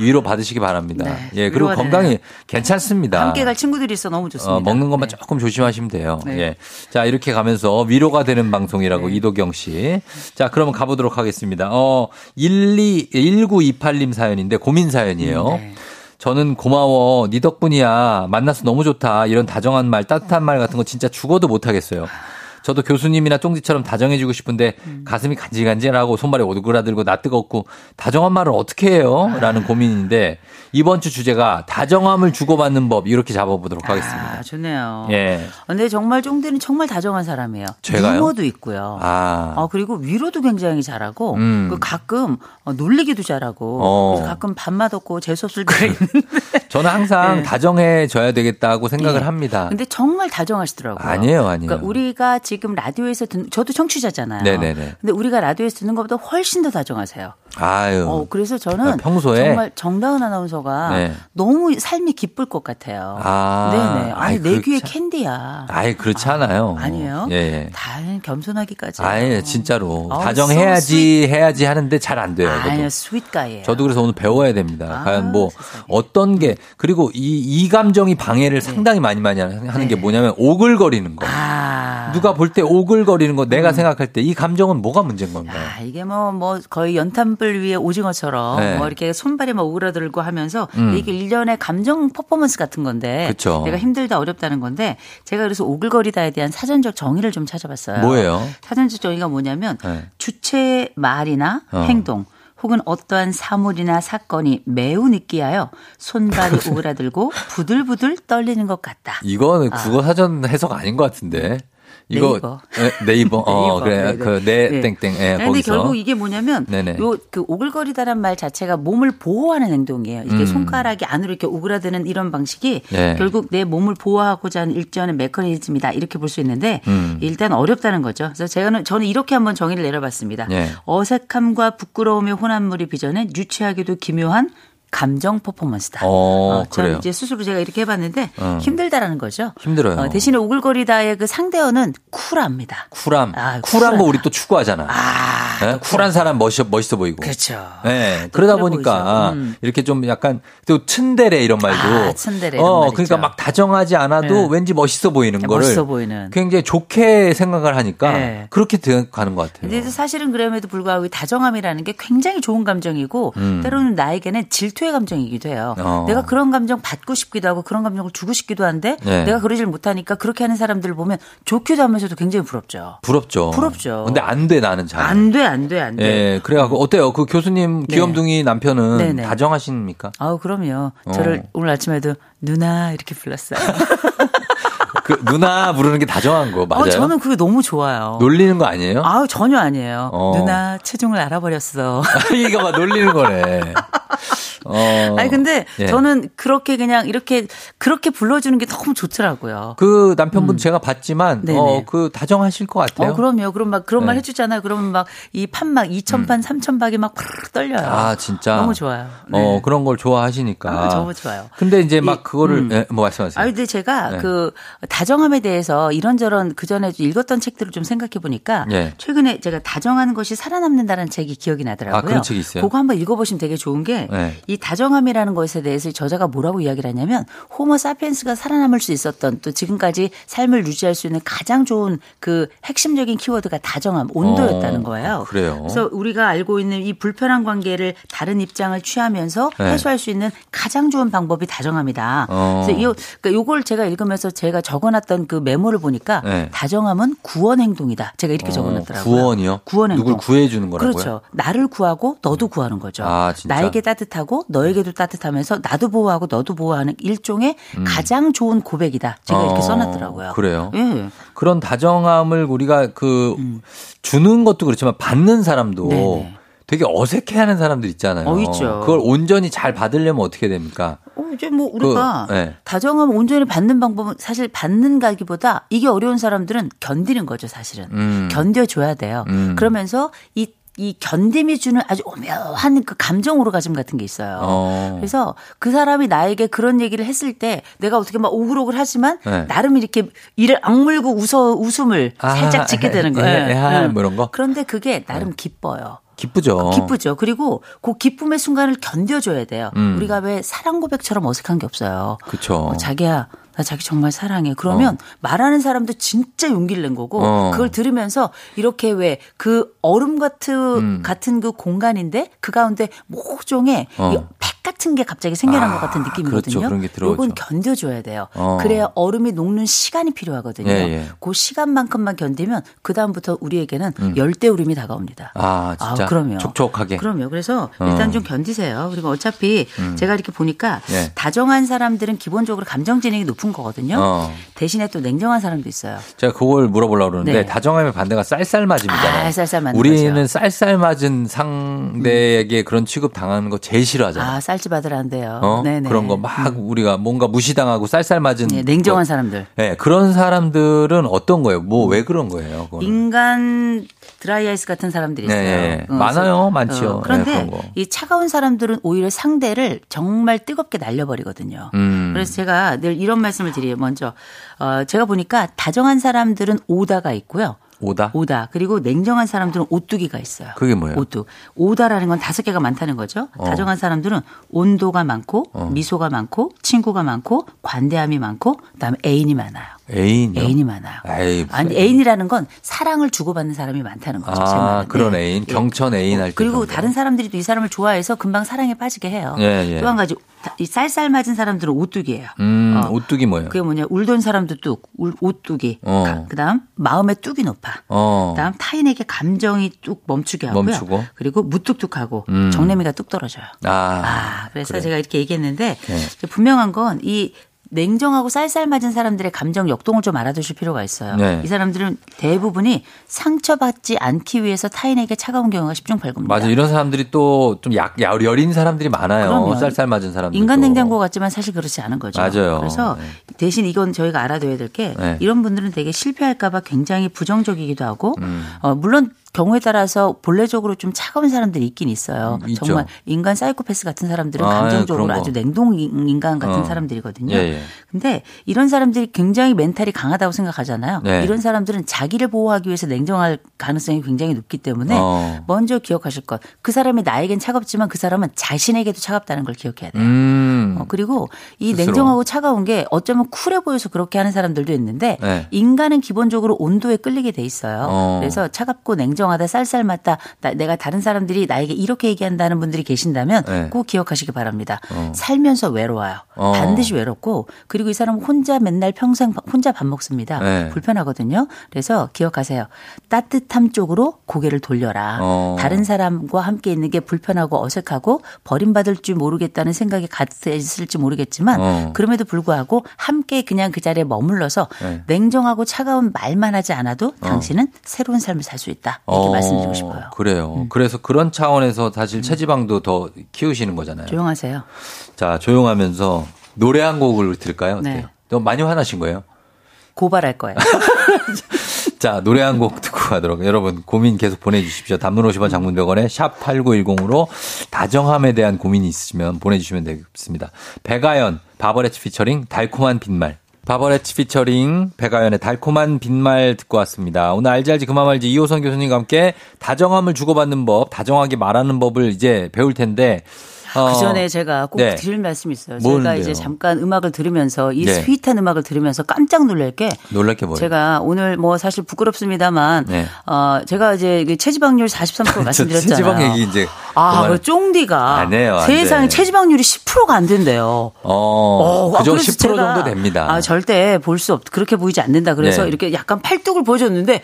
위로 받으시기 바랍니다. 네, 예, 그리고 건강이 되네요. 괜찮습니다. 함께 갈 친구들이 있어 너무 좋습니다. 먹는 것만 네. 조금 조심하시면 돼요. 네. 예. 자, 이렇게 가면서 위로가 되는 방송이라고 네. 이도경 씨. 자, 그럼 가보도록 하겠습니다. 1928님 사연인데 고민 사연이에요. 네. 저는 고마워. 네 덕분이야. 만나서 너무 좋다. 이런 다정한 말, 따뜻한 말 같은 거 진짜 죽어도 못하겠어요. 저도 교수님이나 쫑지처럼 다정해지고 싶은데 가슴이 간질간질하고 손발이 오그라들고 나 뜨겁고 다정한 말을 어떻게 해요? 라는 고민인데 이번 주 주제가 다정함을 주고받는 법 이렇게 잡아보도록 하겠습니다. 좋네요. 예. 근데 정말 쫑디는 정말 다정한 사람이에요. 제가요? 유머도 있고요. 그리고 위로도 굉장히 잘하고 가끔 놀리기도 잘하고 그래서 가끔 밥맛 없고 재수없을 때가 있는데 저는 항상 네. 다정해져야 되겠다고 생각을 네. 합니다. 근데 정말 다정하시더라고요. 아니에요. 그러니까 우리가 지금 라디오에서 듣는 저도 청취자잖아요. 네네네. 근데 우리가 라디오에서 듣는 것보다 훨씬 더 다정하세요. 아유. 그래서 저는 평소에 정말 정다은 아나운서가 네. 너무 삶이 기쁠 것 같아요. 네네. 아니 내 귀에 캔디야. 아예 그렇지 않아요. 아니에요. 예. 다 겸손하기까지. 아예 진짜로 다정해야지 해야지 하는데 잘 안 돼요. 아니요, 스윗가이예요. 저도 그래서 오늘 배워야 됩니다. 과연 뭐 세상에. 어떤 게 그리고 이 감정이 방해를 네. 상당히 많이 하는 네. 게 뭐냐면 오글거리는 거. 누가 볼 때 오글거리는 거 내가 생각할 때 이 감정은 뭐가 문제인 건가요? 이게 뭐 거의 연탄불 위에 오징어처럼 네. 뭐 이렇게 손발이 막 오그라들고 하면서 이게 일련의 감정 퍼포먼스 같은 건데 그쵸. 내가 힘들다 어렵다는 건데 제가 그래서 오글거리다에 대한 사전적 정의를 좀 찾아봤어요. 뭐예요? 사전적 정의가 뭐냐면 네. 주체의 말이나 행동 혹은 어떠한 사물이나 사건이 매우 느끼하여 손발이 오그라들고 부들부들 떨리는 것 같다. 이거는 국어 사전 해석 아닌 것 같은데. 이거 네이버. 그래. 그 네 땡땡. 예, 거기서. 근데 결국 이게 뭐냐면 요 그 오글거리다란 말 자체가 몸을 보호하는 행동이에요. 이게 손가락이 안으로 이렇게 오그라드는 이런 방식이 네. 결국 내 몸을 보호하고자 하는 일전의 메커니즘이다. 이렇게 볼 수 있는데 일단 어렵다는 거죠. 그래서 저는 이렇게 한번 정의를 내려봤습니다. 네. 어색함과 부끄러움의 혼합물이 빚어낸 유치하기도 기묘한 감정 퍼포먼스다. 저는 이제 스스로 제가 이렇게 해봤는데 힘들다라는 거죠. 힘들어요. 대신에 오글거리다의 그 상대어는 쿨합니다. 쿨함. 쿨한 거 우리 또 추구하잖아. 네? 또 쿨한 사람 멋있어 보이고. 그렇죠. 네. 그러다 보니까 이렇게 좀 약간 또 츤데레 이런 말도. 츤데레. 그러니까 막 다정하지 않아도 왠지 멋있어 보이는 거를. 멋있어 보이는. 굉장히 좋게 생각을 하니까 그렇게 가는 것 같아요. 근데 사실은 그럼에도 불구하고 다정함이라는 게 굉장히 좋은 감정이고 때로는 나에게는 질투. 투의 감정이기도 해요. 내가 그런 감정 받고 싶기도 하고 그런 감정을 주고 싶기도 한데 네. 내가 그러질 못하니까 그렇게 하는 사람들을 보면 좋기도 하면서도 굉장히 부럽죠. 부럽죠. 근데 안 돼 나는 잘. 안 돼. 예, 그래갖고 어때요? 그 교수님 귀염둥이 네. 남편은 네네. 다정하십니까? 그럼요. 저를 오늘 아침에도 누나 이렇게 불렀어요. 그 누나 부르는 게 다정한 거 맞아요? 저는 그게 너무 좋아요. 놀리는 거 아니에요? 전혀 아니에요. 누나 체중을 알아버렸어. 이거 막 놀리는 거네. 아니 근데 예. 저는 그렇게 그냥 그렇게 불러주는 게 너무 좋더라고요. 그 남편분 제가 봤지만 그 다정하실 것 같아요. 그럼요. 그럼 막 그런 말 해주잖아요. 그러면 막 이 판막 2,000판 3,000박이 막 떨려요. 진짜 너무 좋아요. 네. 그런 걸 좋아하시니까 너무 좋아요. 근데 이제 막 그거를 네, 뭐 말씀하세요. 근데 제가 그 다정함에 대해서 이런저런 그 전에 읽었던 책들을 좀 생각해 보니까 최근에 제가 다정한 것이 살아남는다는 책이 기억이 나더라고요. 그런 책이 있어요. 그거 한번 읽어보시면 되게 좋은 게. 이 다정함이라는 것에 대해서 저자가 뭐라고 이야기를 하냐면 호모 사피엔스가 살아남을 수 있었던 또 지금까지 삶을 유지할 수 있는 가장 좋은 그 핵심적인 키워드가 다정함, 온도였다는 거예요. 그래요. 그래서 우리가 알고 있는 이 불편한 관계를 다른 입장을 취하면서 해소할 수 있는 가장 좋은 방법이 다정함이다. 그래서 요걸 제가 읽으면서 제가 적어놨던 그 메모를 보니까 다정함은 구원 행동이다. 제가 이렇게 적어놨더라고요. 구원이요? 구원 행동. 누굴 구해주는 거라고요? 그렇죠. 나를 구하고 너도 구하는 거죠. 진짜? 나에게 따뜻하고 너에게도 따뜻하면서 나도 보호하고 너도 보호하는 일종의 가장 좋은 고백이다. 제가 이렇게 써놨더라고요. 그래요? 예. 그런 다정함을 우리가 주는 것도 그렇지만 받는 사람도 네네. 되게 어색해하는 사람들 있잖아요. 있죠. 그걸 온전히 잘 받으려면 어떻게 됩니까? 이제 뭐 우리가 다정함 온전히 받는 방법은 사실 받는가기보다 이게 어려운 사람들은 견디는 거죠, 사실은. 견뎌줘야 돼요. 그러면서 이 이 견딤이 주는 아주 오묘한 그 감정 오르가즘 같은 게 있어요. 그래서 그 사람이 나에게 그런 얘기를 했을 때 내가 어떻게 막 오글오글 하지만 네. 나름 이렇게 이를 악물고 웃음을 살짝 짓게 되는 거예요. 뭐 이런 거. 그런데 그게 나름 기뻐요. 기쁘죠. 기쁘죠. 그리고 그 기쁨의 순간을 견뎌줘야 돼요. 우리가 왜 사랑 고백처럼 어색한 게 없어요. 그렇죠. 자기야. 나 자기 정말 사랑해. 그러면 말하는 사람도 진짜 용기를 낸 거고 그걸 들으면서 이렇게 왜 그 얼음 같은 그 공간인데 그 가운데 모종의 팩 같은 게 갑자기 생겨난 것 같은 느낌이거든요. 그렇죠. 그런 게 들어오죠. 이건 견뎌줘야 돼요. 그래야 얼음이 녹는 시간이 필요하거든요. 그 시간만큼만 견디면 그 다음부터 우리에게는 열대우림이 다가옵니다. 아 진짜. 그럼요. 촉촉하게. 그럼요. 그래서 일단 좀 견디세요. 그리고 어차피 제가 이렇게 보니까 다정한 사람들은 기본적으로 감정 진행이 높은 거거든요. 대신에 또 냉정한 사람도 있어요. 제가 그걸 물어보려고 그러는데 네. 다정함의 반대가 쌀쌀맞음이잖아요. 쌀쌀맞는 우리는 거죠. 쌀쌀맞은 상대에게 그런 취급 당하는 거 제일 싫어하잖아요. 아, 쌀집아들 안 돼요. 네네. 그런 거 막 우리가 뭔가 무시당하고 쌀쌀맞은 네, 냉정한 거. 사람들. 네, 그런 사람들은 어떤 거예요? 뭐 왜 그런 거예요? 그거는. 인간 드라이아이스 같은 사람들이 있어요. 네, 많아요. 많지요. 그런데 네, 그런 거. 이 차가운 사람들은 오히려 상대를 정말 뜨겁게 날려버리거든요. 그래서 제가 늘 이런 말씀을 드려요. 먼저 제가 보니까 다정한 사람들은 오다가 있고요. 오다. 그리고 냉정한 사람들은 오뚜기가 있어요. 그게 뭐예요? 오다라는 건 5개가 많다는 거죠. 다정한 사람들은 온도가 많고 미소가 많고 친구가 많고 관대함이 많고 그다음에 애인이 많아요. 애인이 많아요. 아니, 애인이라는 건 사랑을 주고받는 사람이 많다는 거죠. 아, 그런 애인. 경천 애인 할 때. 그리고 다른 사람들이 또 이 사람을 좋아해서 금방 사랑에 빠지게 해요. 또 한 가지 이 쌀쌀 맞은 사람들은 오뚜기예요. 오뚜기 뭐예요? 그게 뭐냐? 울던 사람도 오뚜기. 그다음 마음의 뚝이 높아. 그다음 타인에게 감정이 뚝 멈추게 하고요. 그리고 무뚝뚝하고 정내미가 뚝 떨어져요. 그래서 제가 이렇게 얘기했는데 분명한 건 이 냉정하고 쌀쌀맞은 사람들의 감정 역동을 좀 알아두실 필요가 있어요. 이 사람들은 대부분이 상처받지 않기 위해서 타인에게 차가운 경우가 10중 8구입니다. 맞아요. 이런 사람들이 또 좀 여린 사람들이 많아요. 그럼요. 쌀쌀맞은 사람들. 인간 냉장고 같지만 사실 그렇지 않은 거죠. 맞아요. 그래서 대신 이건 저희가 알아둬야 될 게 이런 분들은 되게 실패할까 봐 굉장히 부정적이기도 하고 물론 경우에 따라서 본래적으로 좀 차가운 사람들이 있긴 있어요. 있죠. 정말 인간 사이코패스 같은 사람들은 감정적으로 아주 냉동인간 같은 사람들이거든요. 근데 이런 사람들이 굉장히 멘탈이 강하다고 생각하잖아요. 이런 사람들은 자기를 보호하기 위해서 냉정할 가능성이 굉장히 높기 때문에 먼저 기억하실 것. 그 사람이 나에겐 차갑지만 그 사람은 자신에게도 차갑다는 걸 기억해야 돼요. 그리고 이 스스로. 냉정하고 차가운 게 어쩌면 쿨해 보여서 그렇게 하는 사람들도 있는데 인간은 기본적으로 온도에 끌리게 돼 있어요. 그래서 차갑고 냉정하다 쌀쌀맞다 내가 다른 사람들이 나에게 이렇게 얘기한다는 분들이 계신다면 꼭 기억하시기 바랍니다. 살면서 외로워요. 반드시 외롭고 그리고 이 사람은 혼자 맨날 평생 혼자 밥 먹습니다. 불편하거든요. 그래서 기억하세요. 따뜻함 쪽으로 고개를 돌려라. 다른 사람과 함께 있는 게 불편하고 어색하고 버림받을 줄 모르겠다는 생각이 갔을지 모르겠지만 그럼에도 불구하고 함께 그냥 그 자리에 머물러서 냉정하고 차가운 말만 하지 않아도 당신은 새로운 삶을 살 수 있다. 이렇게 말씀드리고 싶어요. 그래요. 그래서 그런 차원에서 사실 체지방도 더 키우시는 거잖아요. 조용하세요. 자, 조용하면서 노래 한 곡을 들을까요? 어때요? 너무 많이 화나신 거예요? 고발할 거예요. 자, 노래 한 곡 듣고 가도록. 여러분, 고민 계속 보내주십시오. 단문 50원 장문 100원에 샵8910으로 다정함에 대한 고민이 있으시면 보내주시면 되겠습니다. 백아연, 바버레츠 피처링, 달콤한 빈말. 바버레츠 피처링 백아연의 달콤한 빈말 듣고 왔습니다. 오늘 알지 알지 그 맘 알지 이호선 교수님과 함께 다정함을 주고받는 법, 다정하게 말하는 법을 이제 배울 텐데 그 전에 제가 꼭 드릴 말씀이 있어요. 제가 이제 잠깐 음악을 들으면서 이 스윗한 음악을 들으면서 깜짝 놀랄 게 뭐예요? 제가 오늘 뭐 사실 부끄럽습니다만 제가 이제 체지방률 43% 말씀드렸잖아요. 체지방 얘기 이제 쫑디가 세상에 체지방률이 10%가 안 된대요. 그저 10% 정도 됩니다. 절대 볼 수 없 그렇게 보이지 않는다. 그래서 이렇게 약간 팔뚝을 보여줬는데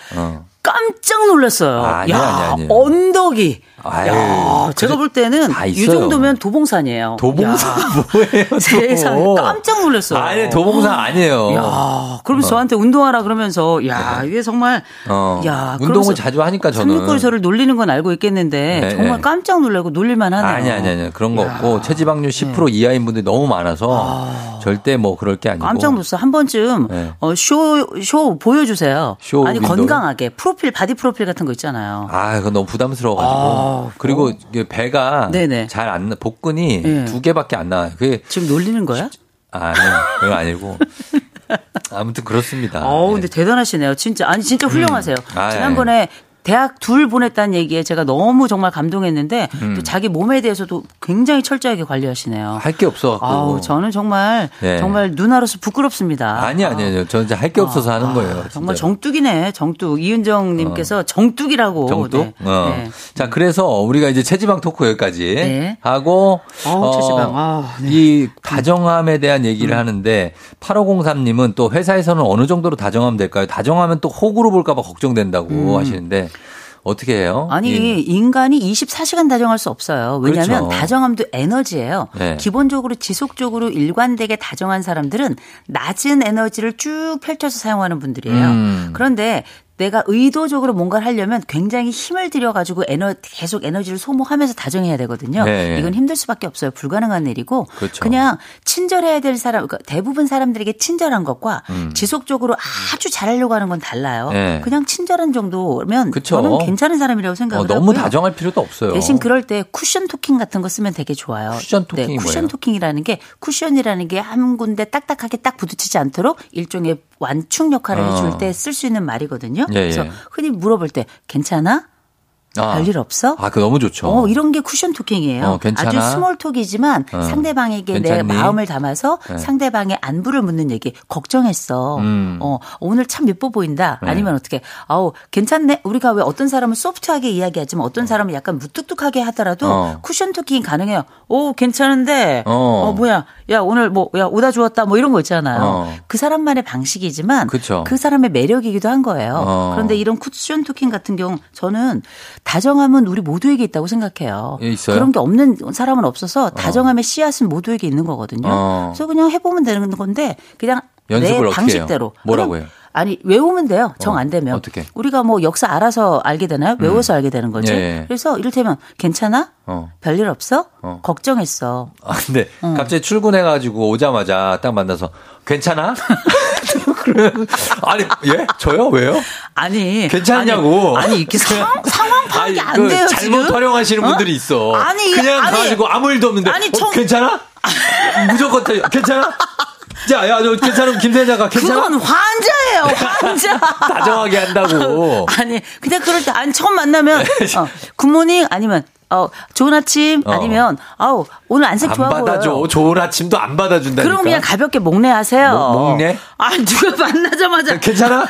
깜짝 놀랐어요. 야, 언덕이 아, 제가 볼 때는 이 정도면 도봉산이에요. 도봉산 뭐예요? 세상에 깜짝 놀랐어요. 아니, 도봉산 아니에요. 야, 그러면서 저한테 운동하라 그러면서 야, 이게 정말 야, 운동을 자주 하니까 저는 삼육골 저를 놀리는 건 알고 있겠는데 네, 정말 깜짝 놀라고 놀릴만 하네요. 아니 그런 거 없고 체지방률 10% 이하인 분들이 너무 많아서 절대 뭐 그럴 게 아니고 깜짝 놀랐어. 한 번쯤 쇼 보여주세요. 쇼 아니 윈도우? 건강하게 프로필 바디 프로필 같은 거 있잖아요. 아, 그거 너무 부담스러워가지고. 그리고 배가 잘 안 복근이 두 개밖에 안 나와요. 그게 지금 놀리는 거야? 아니요, 그건 아니고. 아무튼 그렇습니다. 근데 대단하시네요. 진짜 아니 진짜 훌륭하세요. 지난번에 대학 둘 보냈다는 얘기에 제가 너무 정말 감동했는데 또 자기 몸에 대해서도 굉장히 철저하게 관리하시네요. 할 게 없어갖고. 아우, 저는 정말 정말 누나로서 부끄럽습니다. 아니요. 저는 이제 할 게 없어서 하는 거예요. 정말 진짜로. 정뚝이네. 정뚝. 이은정님께서 정뚝이라고. 정뚝. 네. 자, 그래서 우리가 이제 체지방 토크 여기까지 하고 체지방. 이 다정함에 대한 얘기를 하는데 8503님은 또 회사에서는 어느 정도로 다정하면 될까요? 다정하면 또 호구로 볼까 봐 걱정된다고 하시는데. 어떻게 해요? 아니, 인간이 24시간 다정할 수 없어요. 왜냐하면 다정함도 에너지예요. 기본적으로 지속적으로 일관되게 다정한 사람들은 낮은 에너지를 쭉 펼쳐서 사용하는 분들이에요. 그런데 내가 의도적으로 뭔가를 하려면 굉장히 힘을 들여가지고 계속 에너지를 소모하면서 다정해야 되거든요. 이건 힘들 수밖에 없어요. 불가능한 일이고 그냥 친절해야 될 사람 그러니까 대부분 사람들에게 친절한 것과 지속적으로 아주 잘하려고 하는 건 달라요. 그냥 친절한 정도면 저는 괜찮은 사람이라고 생각을 하고요. 너무 다정할 필요도 없어요. 대신 그럴 때 쿠션 토킹 같은 거 쓰면 되게 좋아요. 쿠션 토킹이 뭐예요? 쿠션 토킹이라는 게 쿠션이라는 게 한 군데 딱딱하게 딱 부딪히지 않도록 일종의 완충 역할을 해줄 때 쓸 수 있는 말이거든요. 그래서 흔히 물어볼 때 괜찮아? 별일 없어? 아, 그 너무 좋죠. 이런 게 쿠션 토킹이에요. 아주 스몰 톡이지만 상대방에게 괜찮니? 내 마음을 담아서 상대방의 안부를 묻는 얘기. 걱정했어. 오늘 참 예뻐 보인다. 아니면 어떻게? 아우 괜찮네. 우리가 왜 어떤 사람은 소프트하게 이야기하지만 어떤 사람은 약간 무뚝뚝하게 하더라도 쿠션 토킹이 가능해요. 오 괜찮은데. 뭐야? 야 오늘 뭐야 오다 주웠다 뭐 이런 거 있잖아요. 그 사람만의 방식이지만 그 사람의 매력이기도 한 거예요. 그런데 이런 쿠션 토킹 같은 경우 저는 다정함은 우리 모두에게 있다고 생각해요. 있어요? 그런 게 없는 사람은 없어서 다정함의 씨앗은 모두에게 있는 거거든요. 그래서 그냥 해보면 되는 건데 그냥 내 방식대로. 뭐라고 해요? 아니 외우면 돼요. 정 안 되면. 어떻게? 우리가 뭐 역사 알아서 알게 되나요? 외워서 알게 되는 거지. 그래서 이를테면 괜찮아? 별일 없어? 걱정했어. 아, 근데 갑자기 출근해가지고 오자마자 딱 만나서 괜찮아? 그래. 아니 예? 저요? 왜요? 아니 괜찮냐고. 아니 이렇게 상황 파악이 안 돼요. 잘못 지금? 활용하시는 분들이 있어. 아니 그냥 가지고 아무 일도 없는데. 아니 괜찮아? 무조건 괜찮아? 자, 야, 너 괜찮으면 김대자가 괜찮아? 그건 환자예요, 환자. 다정하게 한다고. 아니, 그냥 그럴 때, 아니, 처음 만나면, 굿모닝, 아니면, 좋은 아침, 아니면, 오늘 안색 좋아 보여. 안 받아줘. 보여요. 좋은 아침도 안 받아준다니까. 그럼 그냥 가볍게 목례하세요. 목례? 아, 누가 만나자마자. 괜찮아?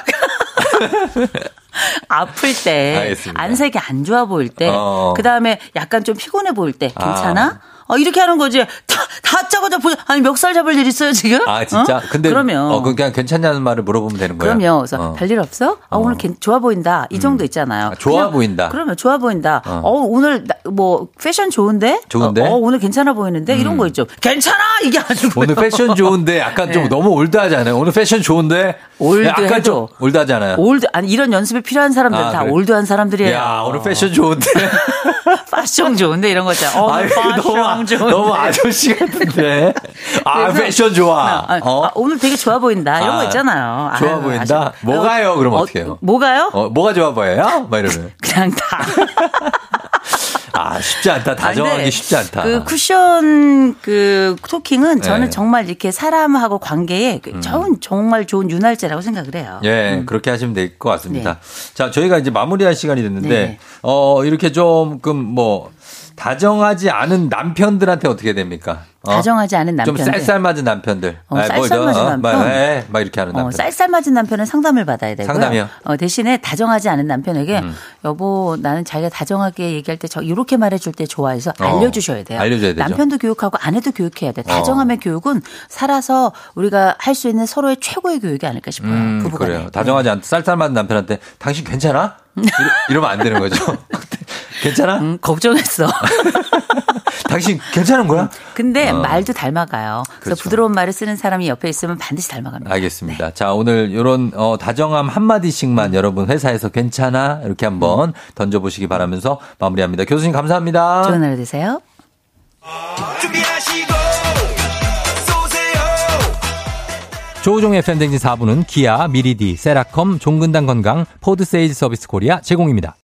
아플 때, 알겠습니다. 안색이 안 좋아 보일 때, 그 다음에 약간 좀 피곤해 보일 때, 괜찮아? 이렇게 하는 거지. 다 짜고자 보자. 아니, 멱살 잡을 일 있어요, 지금? 아, 진짜? 근데. 그러면. 그냥 괜찮냐는 말을 물어보면 되는 거예요. 그럼요. 그래서 별일 없어? 오늘 좋아 보인다. 이 정도 있잖아요. 좋아 그냥, 보인다. 그러면 좋아 보인다. 오늘, 패션 좋은데? 오늘 괜찮아 보이는데? 이런 거 있죠. 괜찮아! 이게 아니고. 오늘 패션 좋은데? 약간 좀 너무 올드하지 않아요? 오늘 패션 좋은데? 올드. 약간 좀 올드하잖아요. 올드. 아니, 이런 연습이 필요한 사람들은 다 그래. 올드한 사람들이에요. 야, 오늘 패션 좋은데? 패션 좋은데? 이런 거 있잖아요. 너무 아저씨 같은데. 아, 패션 좋아. 오늘 되게 좋아 보인다. 이런 거 있잖아요. 좋아 보인다? 뭐가요? 그럼 어떻게 해요? 뭐가요? 뭐가 좋아 보여요? 막 이러면. 그냥 다. 쉽지 않다. 다정하기 쉽지 않다. 그 쿠션 토킹은 저는 정말 이렇게 사람하고 관계에 정말 좋은 윤활제라고 생각을 해요. 예, 그렇게 하시면 될 것 같습니다. 네. 자, 저희가 이제 마무리할 시간이 됐는데, 이렇게 조금 다정하지 않은 남편들한테 어떻게 됩니까? 다정하지 않은 남편들. 좀 쌀쌀맞은 남편들. 쌀쌀맞은 남편. 막 이렇게 하는 남편. 쌀쌀맞은 남편은 상담을 받아야 되고요. 상담이요? 대신에 다정하지 않은 남편에게 여보 나는 자기가 다정하게 얘기할 때 이렇게 말해줄 때 좋아해서 알려주셔야 돼요. 알려줘야 되죠. 남편도 교육하고 아내도 교육해야 돼. 다정함의 교육은 살아서 우리가 할 수 있는 서로의 최고의 교육이 아닐까 싶어요. 부부간에. 그래요. 다정하지 않은 쌀쌀맞은 남편한테 당신 괜찮아? 이러면 안 되는 거죠. 괜찮아? 걱정했어. 당신 괜찮은 거야? 근데 말도 닮아가요. 그래서 그렇죠. 부드러운 말을 쓰는 사람이 옆에 있으면 반드시 닮아갑니다. 알겠습니다. 네. 자, 오늘 이런 다정함 한마디씩만 여러분 회사에서 괜찮아? 이렇게 한번 던져보시기 바라면서 마무리합니다. 교수님 감사합니다. 좋은 하루 되세요. 준비하시고 조우종의 팬댕진 4부는 기아, 미리디, 세라컴, 종근당 건강, 포드세일즈 서비스 코리아 제공입니다.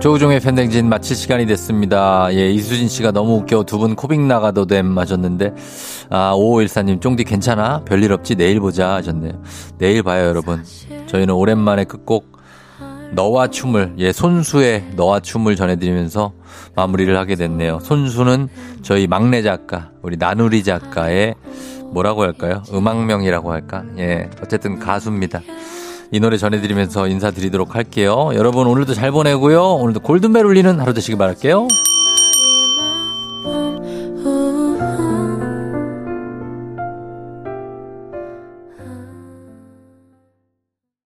조우종의 팬댕진 마칠 시간이 됐습니다. 예, 이수진 씨가 너무 웃겨 두 분 코빅 나가도 됨 맞았는데, 아, 5514님, 쫑디 괜찮아? 별일 없지? 내일 보자 하셨네요. 내일 봐요, 여러분. 저희는 오랜만에 끝곡 너와 춤을, 예, 손수의 너와 춤을 전해드리면서 마무리를 하게 됐네요. 손수는 저희 막내 작가, 우리 나누리 작가의 뭐라고 할까요? 음악명이라고 할까? 예, 어쨌든 가수입니다. 이 노래 전해드리면서 인사드리도록 할게요. 여러분 오늘도 잘 보내고요. 오늘도 골든벨 울리는 하루 되시길 바랄게요.